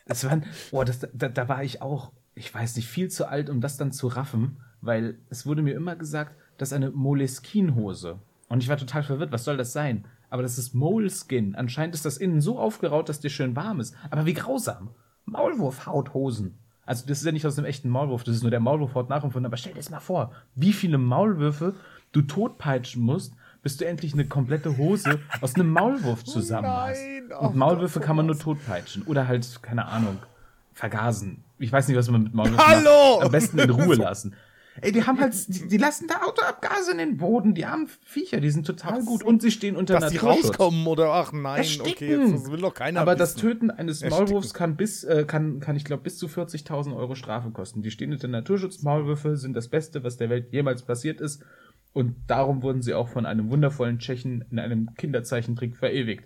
Da war ich auch, ich weiß nicht, viel zu alt, um das dann zu raffen, weil es wurde mir immer gesagt, das ist eine Moleskin-Hose. Und ich war total verwirrt, was soll das sein? Aber das ist Moleskin. Anscheinend ist das innen so aufgeraut, dass dir schön warm ist. Aber wie grausam. Maulwurfhauthosen. Also das ist ja nicht aus einem echten Maulwurf, das ist nur der Maulwurfhaut nachempfunden. Aber stell dir das mal vor, wie viele Maulwürfe du totpeitschen musst, bis du endlich eine komplette Hose aus einem Maulwurf zusammen hast. Und Maulwürfe kann man nur totpeitschen. Oder halt, keine Ahnung, vergasen. Ich weiß nicht, was man mit Maulwürfen macht. Am besten in Ruhe lassen. Ey, die haben halt, die lassen da Autoabgase in den Boden, die armen Viecher, die sind total gut und sie stehen unter Naturschutz. Dass die rauskommen oder, ach nein, ersticken. Okay, das will doch keiner Aber wissen. Das Töten eines Maulwurfs kann bis zu 40.000 Euro Strafe kosten. Die stehen unter Naturschutz, Maulwürfe sind das Beste, was der Welt jemals passiert ist und darum wurden sie auch von einem wundervollen Tschechen in einem Kinderzeichentrick verewigt.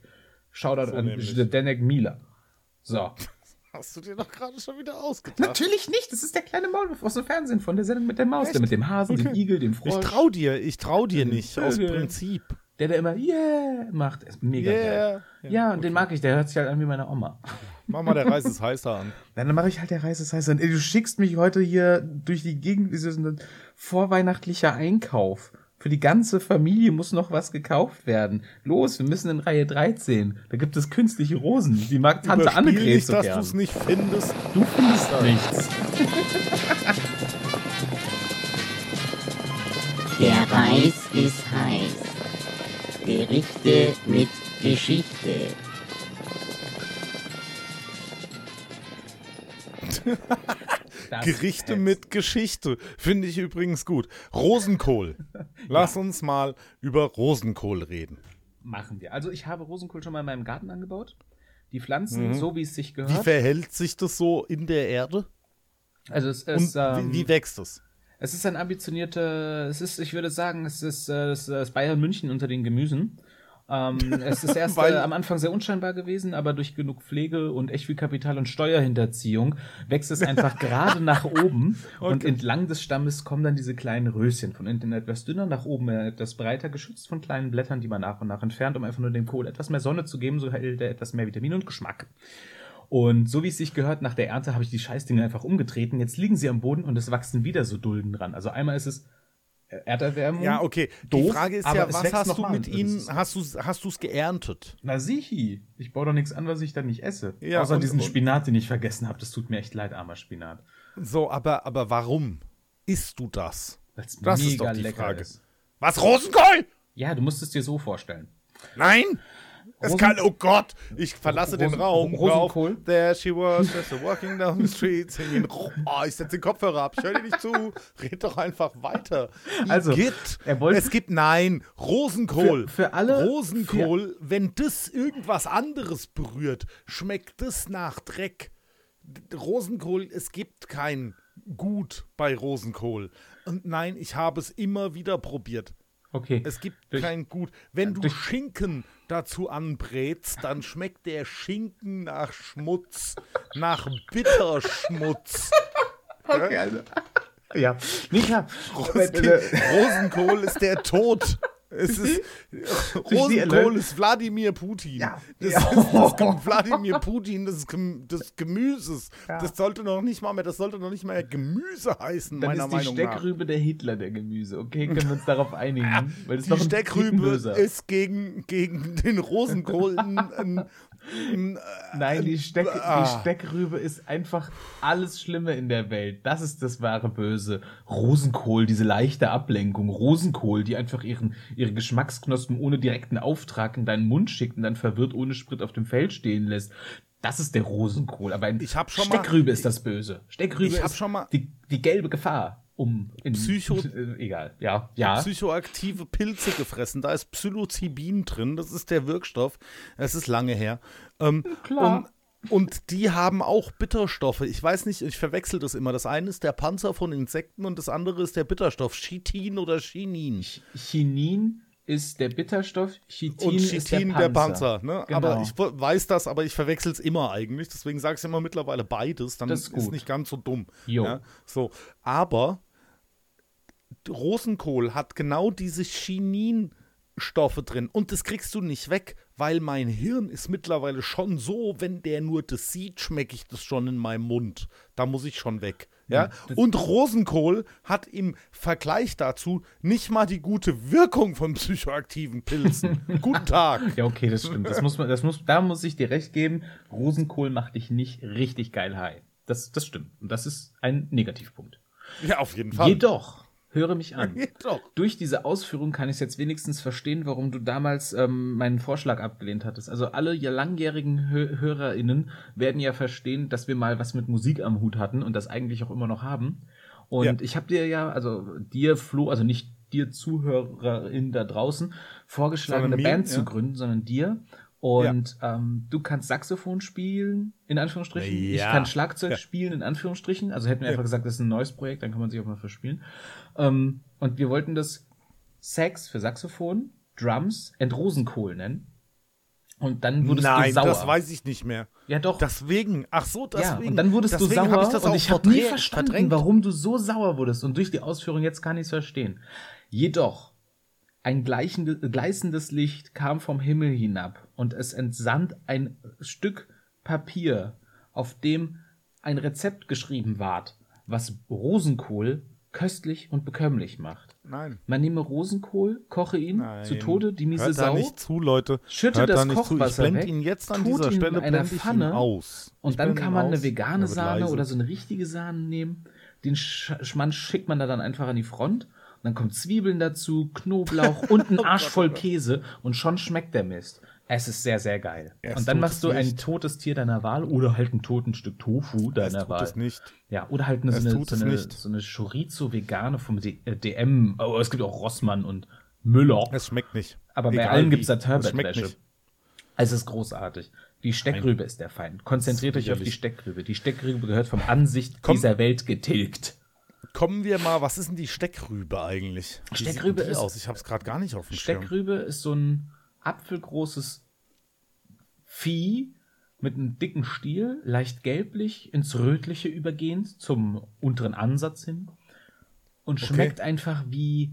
Shoutout an Zdeněk Mila. So. Hast du dir doch gerade schon wieder ausgedacht? Natürlich nicht, das ist der kleine Maulwurf aus dem Fernsehen von der Sendung mit der Maus, der mit dem Hasen, dem Igel, dem Frosch. Ich trau dir nicht, aus Prinzip. Der immer yeah macht, ist mega geil. Ja, und den mag ich, der hört sich halt an wie meine Oma. Mach mal der Reis ist heißer an. Dann mache ich halt der Reis ist heißer an. Ey, du schickst mich heute hier durch die Gegend, wie so ein vorweihnachtlicher Einkauf. Für die ganze Familie muss noch was gekauft werden. Los, wir müssen in Reihe 13. Da gibt es künstliche Rosen. Die mag Tante Annegret so gern. Dass du es nicht findest. Du findest nichts. Der Reis ist heiß. Berichte mit Geschichte. Gerichte mit Geschichte. Finde ich übrigens gut. Rosenkohl. Lass uns mal über Rosenkohl reden. Machen wir. Also ich habe Rosenkohl schon mal in meinem Garten angebaut. Die Pflanzen, so wie es sich gehört. Wie verhält sich das so in der Erde? Also es ist, wie wächst es? Es ist ein ich würde sagen, es ist Bayern München unter den Gemüsen. Es ist erst am Anfang sehr unscheinbar gewesen, aber durch genug Pflege und echt viel Kapital und Steuerhinterziehung wächst es einfach gerade nach oben und entlang des Stammes kommen dann diese kleinen Röschen, von innen etwas dünner, nach oben etwas breiter, geschützt von kleinen Blättern, die man nach und nach entfernt, um einfach nur dem Kohl etwas mehr Sonne zu geben, so hält er etwas mehr Vitamin und Geschmack. Und so wie es sich gehört, nach der Ernte habe ich die Scheißdinger einfach umgetreten, jetzt liegen sie am Boden und es wachsen wieder so Dulden dran. Also einmal ist es Erderwärmung. Ja, okay. Doof, die Frage ist ja, was hast du mit ihnen, hast du es geerntet? Na sichi, ich baue doch nichts an, was ich dann nicht esse. Ja, außer diesen Spinat, den ich vergessen habe. Das tut mir echt leid, armer Spinat. So, aber warum isst du das? Weil's das mega ist doch die lecker Frage. Ist. Was, Rosenkohl? Ja, du musst es dir so vorstellen. Nein! Ich verlasse den Raum. Rosenkohl. There she was, just walking down the street, singing. Ich setze den Kopfhörer ab, ich höre dir nicht zu. Red doch einfach weiter. Also, Rosenkohl. Für alle. Rosenkohl, wenn das irgendwas anderes berührt, schmeckt das nach Dreck. Rosenkohl, es gibt kein Gut bei Rosenkohl. Und nein, ich habe es immer wieder probiert. Okay. Es gibt kein Gut. Wenn du Schinken dazu anbrätst, dann schmeckt der Schinken nach Schmutz, nach Bitterschmutz. Okay, also. Ja. Rosenkohl ist der Tod. Rosenkohl ist Wladimir Putin. Ja. Das Wladimir Putin des Gemüses. Ja. Das sollte noch nicht mal Gemüse heißen, dann meiner Meinung nach. Das ist die Steckrübe der Hitler, der Gemüse. Okay, können wir uns darauf einigen. Ja, weil das die Steckrübe ist gegen den Rosenkohl nein, die Steckrübe ist einfach alles Schlimme in der Welt. Das ist das wahre Böse. Rosenkohl, diese leichte Ablenkung. Rosenkohl, die einfach ihre Geschmacksknospen ohne direkten Auftrag in deinen Mund schickt und dann verwirrt ohne Sprit auf dem Feld stehen lässt. Das ist der Rosenkohl. Aber Steckrübe ist das Böse. Steckrübe ist die gelbe Gefahr. Psychoaktive Pilze gefressen. Da ist Psilocybin drin. Das ist der Wirkstoff. Es ist lange her. Klar. Und die haben auch Bitterstoffe. Ich weiß nicht, ich verwechsel das immer. Das eine ist der Panzer von Insekten und das andere ist der Bitterstoff. Chitin oder Chinin. Chinin ist der Bitterstoff, Chitin ist der Panzer. Ne? Genau. Aber ich weiß das, aber ich verwechsel es immer eigentlich. Deswegen sage ich immer mittlerweile beides. Dann ist es nicht ganz so dumm. Ja? So. Aber Rosenkohl hat genau diese Chinin-Stoffe drin. Und das kriegst du nicht weg. Weil mein Hirn ist mittlerweile schon so, wenn der nur das sieht, schmecke ich das schon in meinem Mund. Da muss ich schon weg. Ja? Und Rosenkohl hat im Vergleich dazu nicht mal die gute Wirkung von psychoaktiven Pilzen. Guten Tag. Ja, okay, das stimmt. Da muss ich dir recht geben. Rosenkohl macht dich nicht richtig geil high. Das stimmt. Und das ist ein Negativpunkt. Ja, auf jeden Fall. Höre mich an. Doch. Durch diese Ausführung kann ich es jetzt wenigstens verstehen, warum du damals meinen Vorschlag abgelehnt hattest. Also alle langjährigen HörerInnen werden ja verstehen, dass wir mal was mit Musik am Hut hatten und das eigentlich auch immer noch haben. Und ich habe dir Flo, also nicht dir ZuhörerInnen da draußen, vorgeschlagen, eine Band zu gründen, sondern dir. Und du kannst Saxophon spielen, in Anführungsstrichen. Ja. Ich kann Schlagzeug spielen, in Anführungsstrichen. Also hätten wir einfach gesagt, das ist ein neues Projekt, dann kann man sich auch mal verspielen. Und wir wollten das Sax für Saxophon, Drums und Rosenkohl nennen. Und dann wurdest du sauer. Nein, das weiß ich nicht mehr. Ja, doch. Deswegen. Ach so, deswegen. Ja, und dann wurdest du sauer. Ich habe nie verstanden, warum du so sauer wurdest. Und durch die Ausführung jetzt kann ich es verstehen. Jedoch. Ein gleißendes Licht kam vom Himmel hinab und es entsandt ein Stück Papier, auf dem ein Rezept geschrieben ward, was Rosenkohl köstlich und bekömmlich macht. Nein. Man nehme Rosenkohl, koche ihn zu Tode, die miese Sau. Hört da nicht zu, Leute. Schütte das Kochwasser weg. Ich blende ihn jetzt an dieser Stelle in einer Pfanne aus. Und dann kann man eine vegane Sahne oder so eine richtige Sahne nehmen. Den Schmand schickt man da dann einfach an die Front. dann kommt Zwiebeln dazu, Knoblauch und ein Arsch voll Käse und schon schmeckt der Mist. Es ist sehr, sehr geil. Ja, und dann machst du ein totes Tier deiner Wahl oder halt ein totes Stück Tofu deiner Wahl. Es tut es nicht. Ja, oder halt so eine Chorizo-Vegane vom DM. Oh, es gibt auch Rossmann und Müller. Es schmeckt nicht. Aber bei allen gibt es da Turbotwäsche. Es ist großartig. Die Steckrübe ist der Feind. Konzentriert euch auf die Steckrübe. Die Steckrübe gehört vom Ansicht dieser Welt getilgt. Kommen wir mal, was ist denn die Steckrübe eigentlich? Steckrübe ist aus. Ich hab's gerade gar nicht auf dem Schirm. Steckrübe ist so ein apfelgroßes Vieh mit einem dicken Stiel, leicht gelblich, ins Rötliche übergehend, zum unteren Ansatz hin. Und schmeckt einfach wie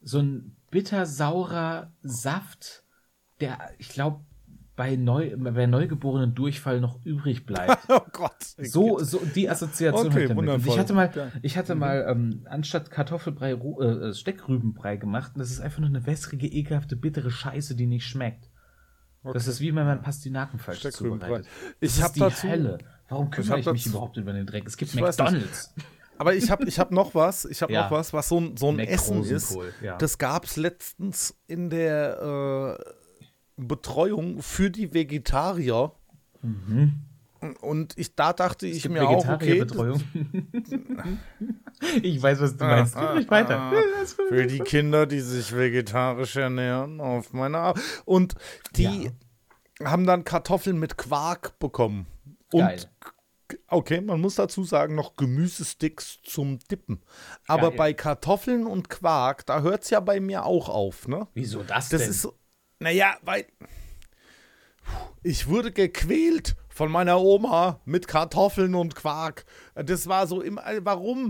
so ein bittersaurer Saft, der, ich glaube, bei Neugeborenen Durchfall noch übrig bleibt. Oh Gott. So die Assoziation hat damit. Ich hatte mal anstatt Kartoffelbrei Steckrübenbrei gemacht. Und das ist einfach nur eine wässrige, ekelhafte, bittere Scheiße, die nicht schmeckt. Okay. Das ist wie wenn man Pastinaken falsch zubereitet. Ich habe dazu Hölle. Warum kümmere ich mich überhaupt über den Dreck? Es gibt McDonald's. Aber ich hab noch was. Ich habe noch was so ein Essen ist. Ja. Das gab's letztens in der Betreuung für die Vegetarier. Mhm. Und da dachte ich mir auch, okay. Betreuung. Ich weiß, was du meinst. Nicht weiter. Für die Kinder, die sich vegetarisch ernähren, auf meine Art. Und die haben dann Kartoffeln mit Quark bekommen. Geil. Und man muss dazu sagen, noch Gemüsesticks zum Dippen. Aber geil. Bei Kartoffeln und Quark, da hört es ja bei mir auch auf, ne? Wieso das denn? Das ist so. Naja, weil ich wurde gequält von meiner Oma mit Kartoffeln und Quark. Das war so immer, warum?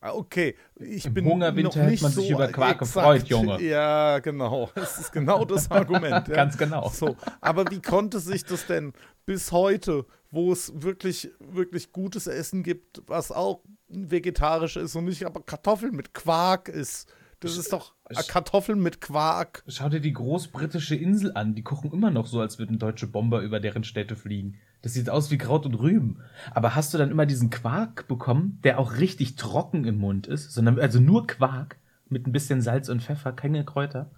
Okay, ich bin Hunger, Winter noch nicht hat man sich so über Quark gefreut, Junge. Ja, genau. Das ist genau das Argument. Ja. Ganz genau. So, aber wie konnte sich das denn bis heute, wo es wirklich, wirklich gutes Essen gibt, was auch vegetarisch ist und nicht, aber Kartoffeln mit Quark ist. Das ist doch Kartoffeln mit Quark. Schau dir die großbritische Insel an. Die kochen immer noch so, als würden deutsche Bomber über deren Städte fliegen. Das sieht aus wie Kraut und Rüben. Aber hast du dann immer diesen Quark bekommen, der auch richtig trocken im Mund ist? Sondern also nur Quark mit ein bisschen Salz und Pfeffer, keine Kräuter.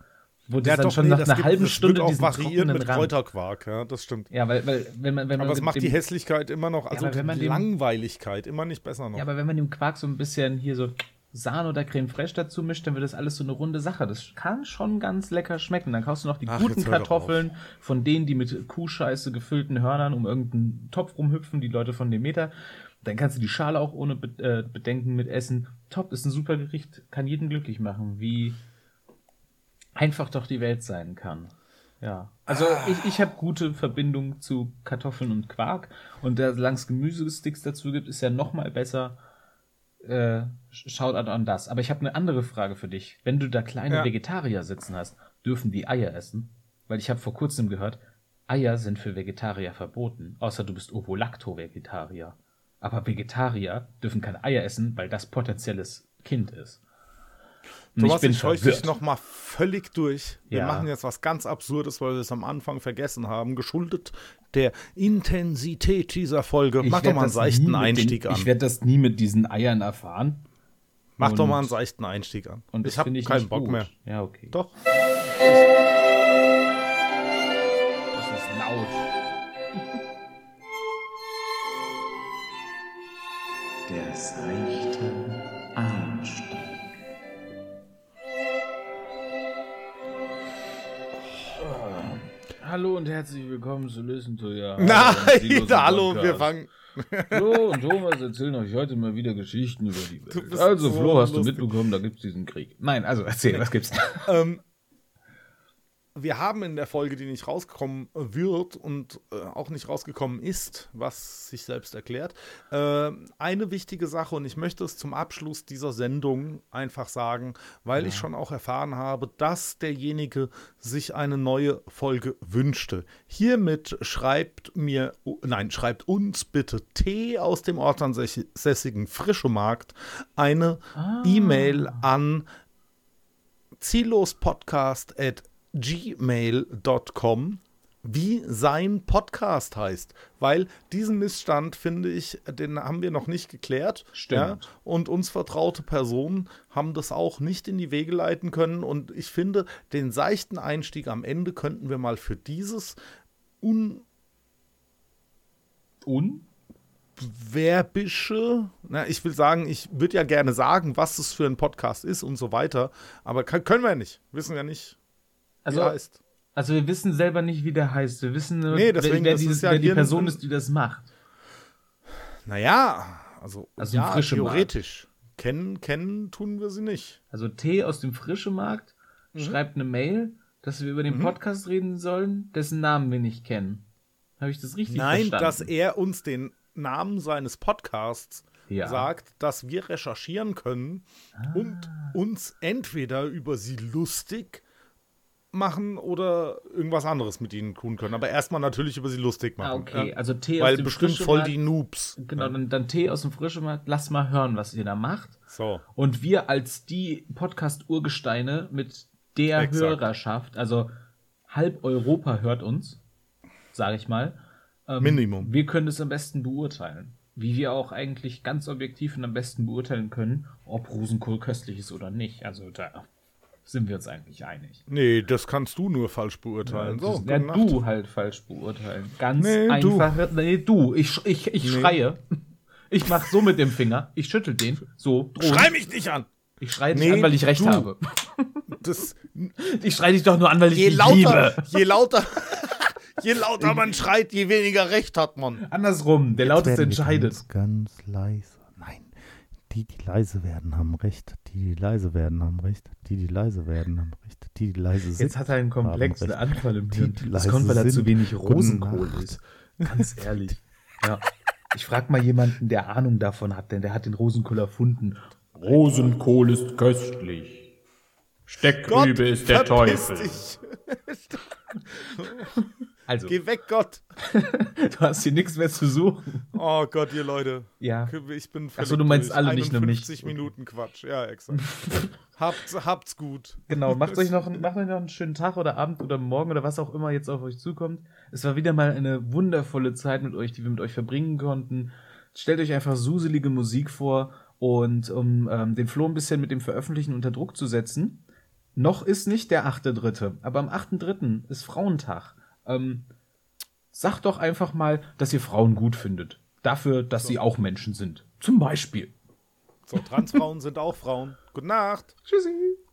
Wo das dann schon nach einer halben Stunde auch variieren mit Kräuterquark, ja, das stimmt. Ja, weil wenn man aber es macht die Hässlichkeit immer noch, also ja, die Langweiligkeit immer nicht besser noch. Ja, aber wenn man dem Quark so ein bisschen hier so Sahne oder Creme fraiche dazu mischt, dann wird das alles so eine runde Sache. Das kann schon ganz lecker schmecken. Dann kaufst du noch die guten Kartoffeln von denen, die mit Kuhscheiße gefüllten Hörnern um irgendeinen Topf rumhüpfen, die Leute von dem Meter. Dann kannst du die Schale auch ohne Bedenken mit essen. Top, ist ein super Gericht, kann jeden glücklich machen, wie einfach doch die Welt sein kann. Ja, also ich habe gute Verbindung zu Kartoffeln und Quark und solange es Gemüsesticks dazu gibt, ist ja noch mal besser. Schaut an das. Aber ich habe eine andere Frage für dich. Wenn du da kleine Vegetarier sitzen hast, dürfen die Eier essen? Weil ich habe vor kurzem gehört, Eier sind für Vegetarier verboten, außer du bist Ovo-Lacto-Vegetarier. Aber Vegetarier dürfen keine Eier essen, weil das potenzielles Kind ist. Thomas, ich scheuche dich nochmal völlig durch. Wir machen jetzt was ganz Absurdes, weil wir es am Anfang vergessen haben. Geschuldet der Intensität dieser Folge. Mach doch mal einen seichten Einstieg an. Ich werde das nie mit diesen Eiern erfahren. Mach doch mal einen seichten Einstieg an. Und ich habe keinen Bock mehr. Ja, okay. Doch. Das ist laut. Der seichte Einstieg. Hallo und herzlich willkommen zu Listen to Your wir fangen. Flo und Thomas erzählen euch heute mal wieder Geschichten über die Welt. Also Flo, so hast du mitbekommen, da gibt's diesen Krieg. Nein, also erzähl, was gibt's? Wir haben in der Folge, die nicht rausgekommen wird und auch nicht rausgekommen ist, was sich selbst erklärt, eine wichtige Sache und ich möchte es zum Abschluss dieser Sendung einfach sagen, weil ich schon auch erfahren habe, dass derjenige sich eine neue Folge wünschte. Hiermit schreibt uns bitte T aus dem ortsansässigen Frischemarkt eine E-Mail an ziellospodcast@gmail.com wie sein Podcast heißt, weil diesen Missstand, finde ich, den haben wir noch nicht geklärt. Stimmt. Ja? Und uns vertraute Personen haben das auch nicht in die Wege leiten können. Und ich finde, den seichten Einstieg am Ende könnten wir mal für dieses unverbische, na, ich will sagen, ich würde ja gerne sagen, was es für ein Podcast ist und so weiter, aber können wir nicht, wissen ja nicht, wie er heißt. Also wir wissen selber nicht, wie der heißt. Wir wissen nur, wer die Person ist, die das macht. Naja, also ja, theoretisch. Kennen tun wir sie nicht. Also T aus dem frischen Markt schreibt eine Mail, dass wir über den Podcast reden sollen, dessen Namen wir nicht kennen. Habe ich das richtig verstanden? Nein, dass er uns den Namen seines Podcasts sagt, dass wir recherchieren können und uns entweder über sie lustig machen oder irgendwas anderes mit ihnen tun können. Aber erstmal natürlich über sie lustig machen. Okay, ja? Also Tee aus dem Frischemarkt. Weil bestimmt voll die Noobs. Genau, ja. dann Tee aus dem Frischemarkt. Lass mal hören, was ihr da macht. So. Und wir als die Podcast-Urgesteine mit der Hörerschaft, also halb Europa hört uns, sage ich mal. Minimum. Wir können es am besten beurteilen. Wie wir auch eigentlich ganz objektiv und am besten beurteilen können, ob Rosenkohl köstlich ist oder nicht. Also da sind wir uns eigentlich einig. Nee, das kannst du nur falsch beurteilen. Ja, du halt falsch beurteilen. Ganz einfach. Du. Nee, du. Ich schreie. Ich mach so mit dem Finger. Ich schüttel den. So. Schrei mich nicht an! Ich schreie dich an, weil ich recht habe. Ich schreie dich doch nur an, weil ich dich liebe. Je lauter man schreit, je weniger Recht hat man. Andersrum, der Lauteste entscheidet. Ganz leise. Nein, die leise werden, haben Recht. Die leise werden, haben Recht. Die leise werden, haben Recht. Die leise sind. Jetzt hat er einen komplexen Anfall im Hirn. Das kommt, weil er zu wenig Rosenkohl ist. Ganz ehrlich. Ja. Ich frage mal jemanden, der Ahnung davon hat, denn der hat den Rosenkohl erfunden. Rosenkohl ist köstlich. Steckrübe ist der Teufel. Also. Geh weg, Gott. Du hast hier nichts mehr zu suchen. Oh Gott, ihr Leute. Ja. Ich bin fertig. Achso, du meinst alle, nicht nur mich. 50 Minuten Quatsch. Ja, exakt. Habt's gut. Genau, macht euch noch einen schönen Tag oder Abend oder Morgen oder was auch immer jetzt auf euch zukommt. Es war wieder mal eine wundervolle Zeit mit euch, die wir mit euch verbringen konnten. Stellt euch einfach suselige Musik vor und um den Flo ein bisschen mit dem Veröffentlichen unter Druck zu setzen, noch ist nicht der 8.3., aber am 8.3. ist Frauentag. Sagt doch einfach mal, dass ihr Frauen gut findet. Dafür, dass sie auch Menschen sind. Zum Beispiel. So, Transfrauen sind auch Frauen. Gute Nacht. Tschüssi.